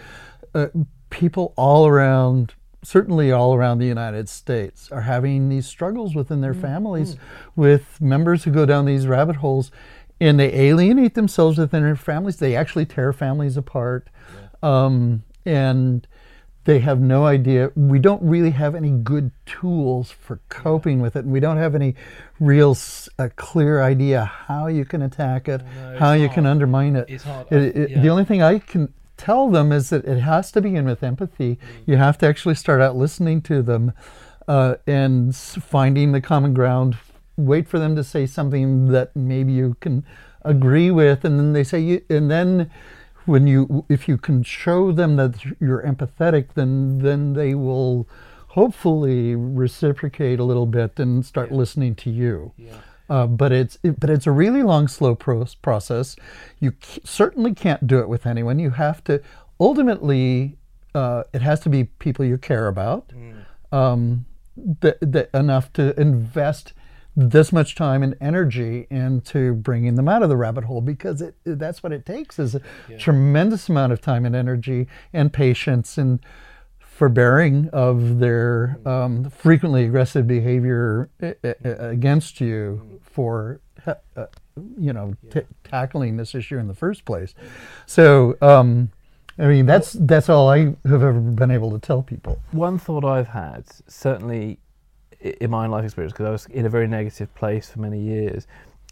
uh, people all around, certainly all around the United States, are having these struggles within their mm-hmm. families with members who go down these rabbit holes, and they alienate themselves within their families. They actually tear families apart. Yeah. Um, and... They have no idea. We don't really have any good tools for coping yeah. with it, and we don't have any real uh, clear idea how you can attack it, no, no, how you hard. can undermine it. It's hard. It, it, yeah. The only thing I can tell them is that it has to begin with empathy. Mm. You have to actually start out listening to them uh, and finding the common ground. Wait for them to say something that maybe you can agree with, and then they say, you, and then. When you, if you can show them that you're empathetic, then then they will hopefully reciprocate a little bit and start yeah. listening to you. Yeah. Uh, but it's it, but it's a really long, slow pro- process. You c- certainly can't do it with anyone. You have to ultimately. Uh, it has to be people you care about, mm. um, th- th- enough to invest this much time and energy into bringing them out of the rabbit hole, because it, that's what it takes is a yeah. tremendous amount of time and energy and patience and forbearing of their um, frequently aggressive behavior against you for, uh, you know, t- tackling this issue in the first place. So, um, I mean, that's that's all I have ever been able to tell people. One thought I've had, certainly, in my own life experience, because I was in a very negative place for many years,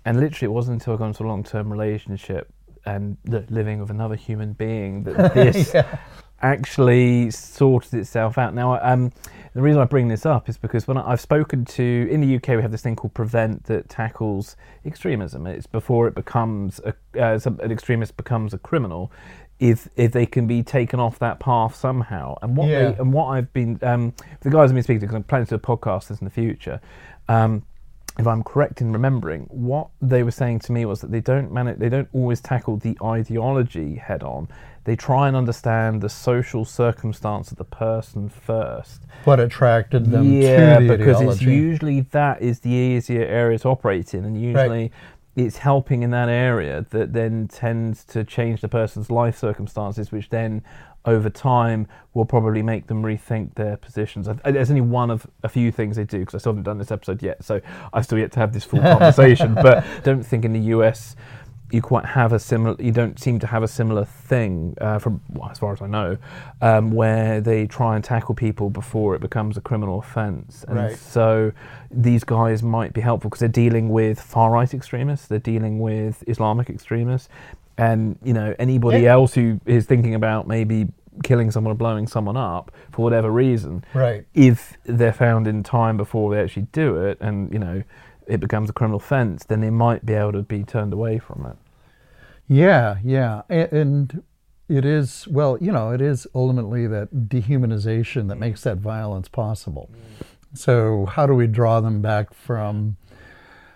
and literally it wasn't until I got into a long-term relationship and the living with another human being that this yeah. actually sorted itself out. Now, um, the reason I bring this up is because when I, I've spoken to, in the U K we have this thing called Prevent that tackles extremism. It's before it becomes a, uh, some, an extremist becomes a criminal, if if they can be taken off that path somehow. And what yeah. they, and what I've been, um, the guys I've been speaking to, because I'm planning to do a podcast this in the future, um, if I'm correct in remembering, what they were saying to me was that they don't manage, they don't always tackle the ideology head on. They try and understand the social circumstance of the person first. What attracted them yeah, to the ideology. Yeah, because it's usually that is the easier area to operate in, and usually... Right. It's helping in that area that then tends to change the person's life circumstances, which then over time will probably make them rethink their positions. There's only one of a few things they do, because I still haven't done this episode yet, so I've still yet to have this full conversation. But I don't think in the U S you quite have a similar, you don't seem to have a similar thing, uh, from well, as far as I know, um, where they try and tackle people before it becomes a criminal offence. And right. so these guys might be helpful because they're dealing with far-right extremists, they're dealing with Islamic extremists, and you know anybody yeah. else who is thinking about maybe killing someone or blowing someone up for whatever reason. Right. If they're found in time before they actually do it, and you know it becomes a criminal offence, then they might be able to be turned away from it. Yeah, yeah, and, and It is, well, you know, it is ultimately that dehumanization that makes that violence possible. So how do we draw them back from,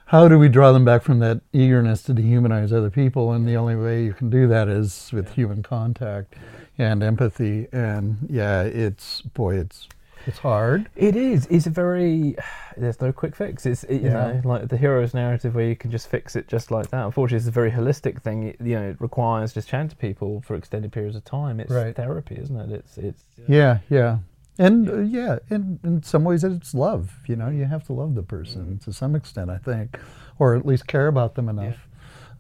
how do we draw them back from that eagerness to dehumanize other people? And the only way you can do that is with human contact and empathy. And yeah, it's, boy, it's, it's hard. It is. It's a very, there's no quick fix. It's, it, you yeah. know, like the hero's narrative where you can just fix it just like that. Unfortunately, it's a very holistic thing. It, you know, it requires just chatting to people for extended periods of time. It's right. therapy, isn't it? It's, it's. Yeah, yeah. yeah. And yeah, uh, yeah in, in some ways it's love, you know, you have to love the person mm-hmm. to some extent, I think, or at least care about them enough.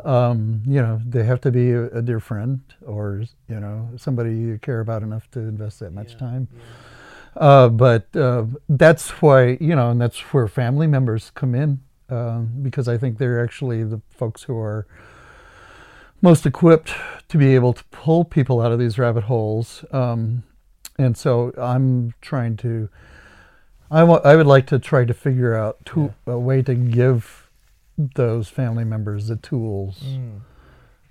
Yeah. Um, you know, they have to be a, a dear friend or, you know, somebody you care about enough to invest that much yeah. time. Yeah. Uh, but uh, that's why, you know, and that's where family members come in, uh, because I think they're actually the folks who are most equipped to be able to pull people out of these rabbit holes. Um, and so I'm trying to, I, w- I would like to try to figure out to- yeah. a way to give those family members the tools mm.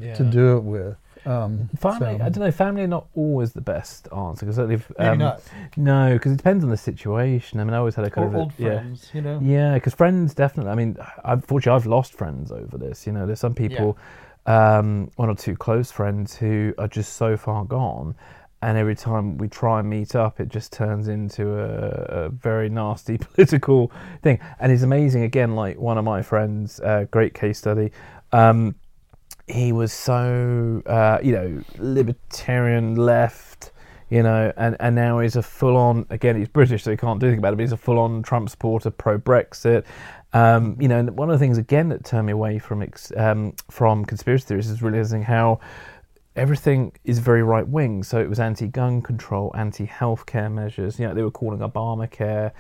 yeah. to do it with. Um, family, so. I don't know, family are not always the best answer. Cause certainly, um, Maybe not. No, because it depends on the situation. I mean, I always had a kind or of... old a, friends, yeah. you know. Yeah, because friends definitely, I mean, unfortunately I've lost friends over this. You know, there's some people, yeah. um, one or two close friends who are just so far gone. And every time we try and meet up, it just turns into a, a very nasty political thing. And it's amazing, again, like one of my friends, uh, great case study, um, he was so, uh, you know, libertarian left, you know, and, and now he's a full-on, again, he's British, so he can't do anything about it, but he's a full-on Trump supporter, pro-Brexit. Um, you know, and one of the things, again, that turned me away from ex- um, from conspiracy theories is realising how everything is very right-wing. So it was anti-gun control, anti-healthcare measures. You know, they were calling Obamacare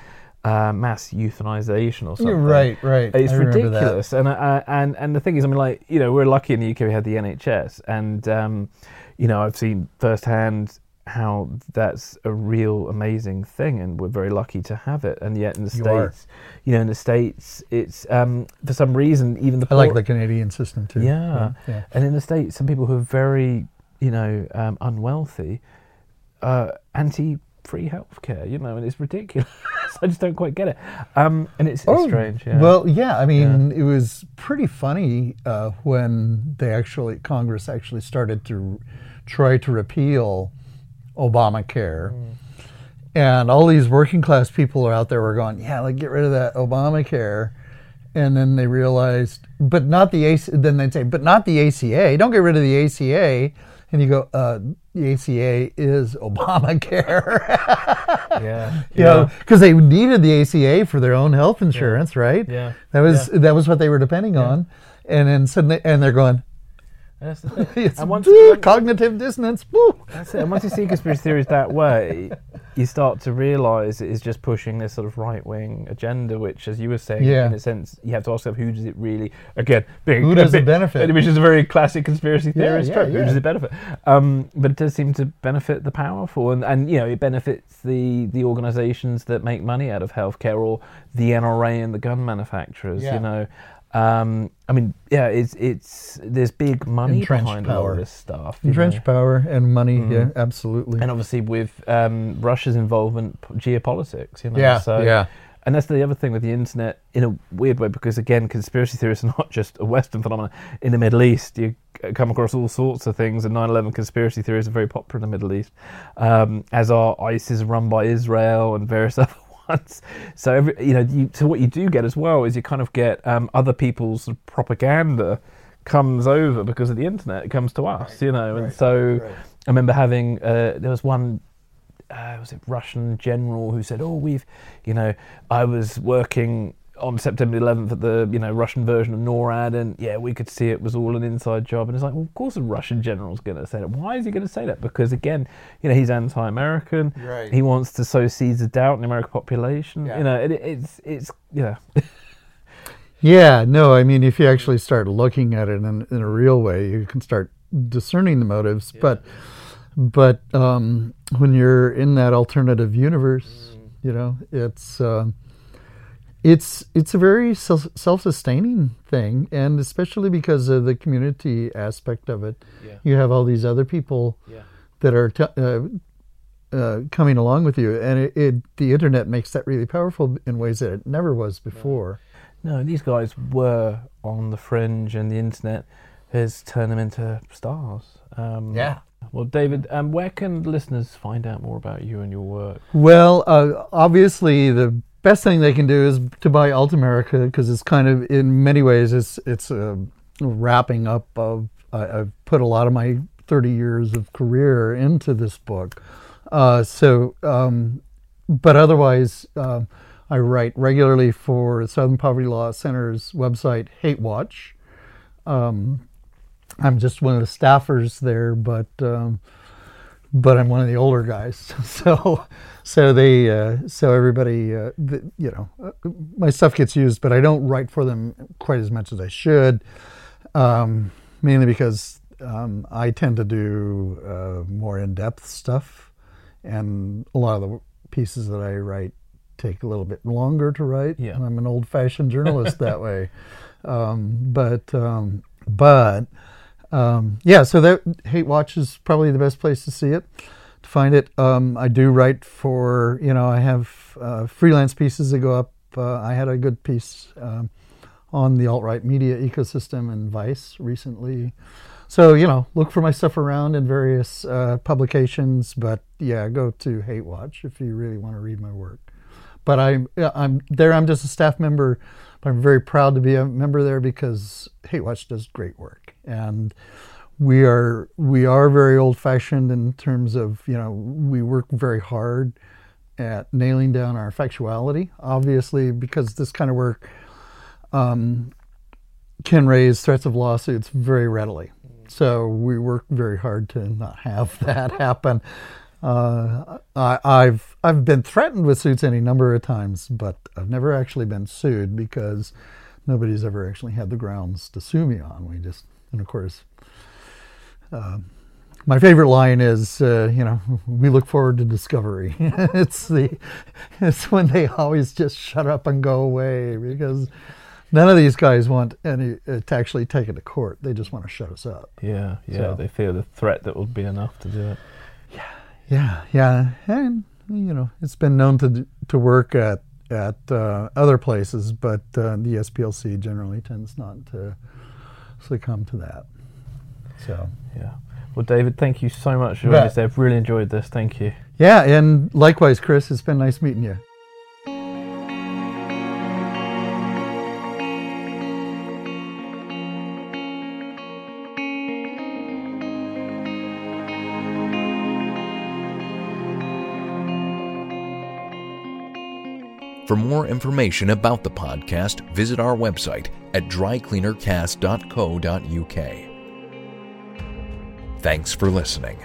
Uh, mass euthanization or something. You're right, right. It's I ridiculous. And uh, and and the thing is, I mean, like, you know, we're lucky in the U K we had the N H S, and um, you know, I've seen firsthand how that's a real amazing thing, and we're very lucky to have it. And yet in the you States, are. you know, in the States, it's um, for some reason even the poor, I like the Canadian system too. Yeah. yeah, yeah. And in the States, some people who are very, you know, um, unwealthy, uh, anti. free healthcare, you know, and it's ridiculous. I just don't quite get it. Um, and it's, it's oh, strange. Yeah. Well, yeah, I mean, yeah. it was pretty funny uh, when they actually, Congress actually started to try to repeal Obamacare. Mm. And all these working class people out there were going, yeah, like get rid of that Obamacare. And then they realized, but not the A C A, then they'd say, but not the A C A. Don't get rid of the A C A. And you go, uh, the A C A is Obamacare. yeah. You yeah. know, because they needed the A C A for their own health insurance, yeah. right? Yeah. That was yeah. that was what they were depending yeah. on. And then suddenly, and they're going, that's the thing. It's and once, woo, once, cognitive dissonance. Woo. That's it. And once you see conspiracy theories that way, you start to realise it is just pushing this sort of right-wing agenda, which, as you were saying, yeah. in a sense, you have to ask yourself, who does it really, again, being, who does bit, it benefit? Which is a very classic conspiracy theorist yeah, trope. Yeah, yeah. Who does it benefit? Um, but it does seem to benefit the powerful, and, and you know, it benefits the, the organisations that make money out of healthcare, or the N R A and the gun manufacturers. Yeah. You know. Um, I mean, yeah, it's it's there's big money Entrenched behind power. all this stuff. Entrenched know? power and money, mm-hmm. yeah, absolutely. And obviously with um, Russia's involvement, geopolitics, you know. Yeah, so, yeah. And that's the other thing with the internet, in a weird way, because again, conspiracy theories are not just a Western phenomenon. In the Middle East, you come across all sorts of things, and nine eleven conspiracy theories are very popular in the Middle East, um, as are ISIS run by Israel and various other. So every, you know, you, so what you do get as well is you kind of get um, other people's propaganda comes over because of the internet. It comes to us, right, you know. Right, and so right. I remember having uh, there was one uh, was it Russian general who said, "Oh, we've, you know, I was working on September eleventh at the, you know, Russian version of NORAD, and yeah, we could see it was all an inside job." And it's like, well, of course a Russian general's going to say that. Why is he going to say that? Because again, you know, he's anti-American. Right. He wants to sow seeds of doubt in the American population. Yeah. You know, it, it's it's you know. yeah. No, I mean, if you actually start looking at it in, in a real way, you can start discerning the motives. Yeah. But but um, when you're in that alternative universe, mm. you know, it's. Uh, it's it's a very self-sustaining thing, and especially because of the community aspect of it. Yeah. You have all these other people yeah. that are t- uh, uh, coming along with you, and it, it the internet makes that really powerful in ways that it never was before. No, these guys were on the fringe, and the internet has turned them into stars. Um, yeah. Well, David, um, where can listeners find out more about you and your work? Well, uh, obviously the best thing they can do is to buy Altamerica, because it's kind of, in many ways, it's it's a wrapping up of, uh, I've put a lot of my thirty years of career into this book. Uh, so, um, but otherwise, uh, I write regularly for Southern Poverty Law Center's website, Hate Watch. Um, I'm just one of the staffers there, but um, but I'm one of the older guys, so so they uh, so everybody uh, the, you know my stuff gets used, but I don't write for them quite as much as I should, um, mainly because um, I tend to do uh, more in-depth stuff, and a lot of the pieces that I write take a little bit longer to write. Yeah. I'm an old-fashioned journalist that way, um, but um, but. Um, yeah, so that Hate Watch is probably the best place to see it, to find it. Um, I do write for, you know, I have uh, freelance pieces that go up. Uh, I had a good piece um, on the alt-right media ecosystem in Vice recently. So, you know, look for my stuff around in various uh, publications. But yeah, go to Hate Watch if you really want to read my work. But I'm, I'm there, I'm just a staff member, but I'm very proud to be a member there because Hate Watch does great work. And we are we are very old-fashioned in terms of, you know, we work very hard at nailing down our factuality, obviously, because this kind of work um, can raise threats of lawsuits very readily. So we work very hard to not have that happen. Uh, I, I've I've been threatened with suits any number of times, but I've never actually been sued because nobody's ever actually had the grounds to sue me on. We just, and of course, uh, my favorite line is, uh, you know, we look forward to discovery. It's the it's when they always just shut up and go away, because none of these guys want any uh, to actually take it to court. They just want to shut us up. Yeah, yeah. So they fear the threat that will be enough to do it. Yeah. Yeah, yeah, and you know it's been known to to work at at uh, other places, but uh, the S P L C generally tends not to succumb to that. So yeah, well, David, thank you so much for joining us. I've really enjoyed this. Thank you. Yeah, and likewise, Chris. It's been nice meeting you. For more information about the podcast, visit our website at dry cleaner cast dot co dot u k. Thanks for listening.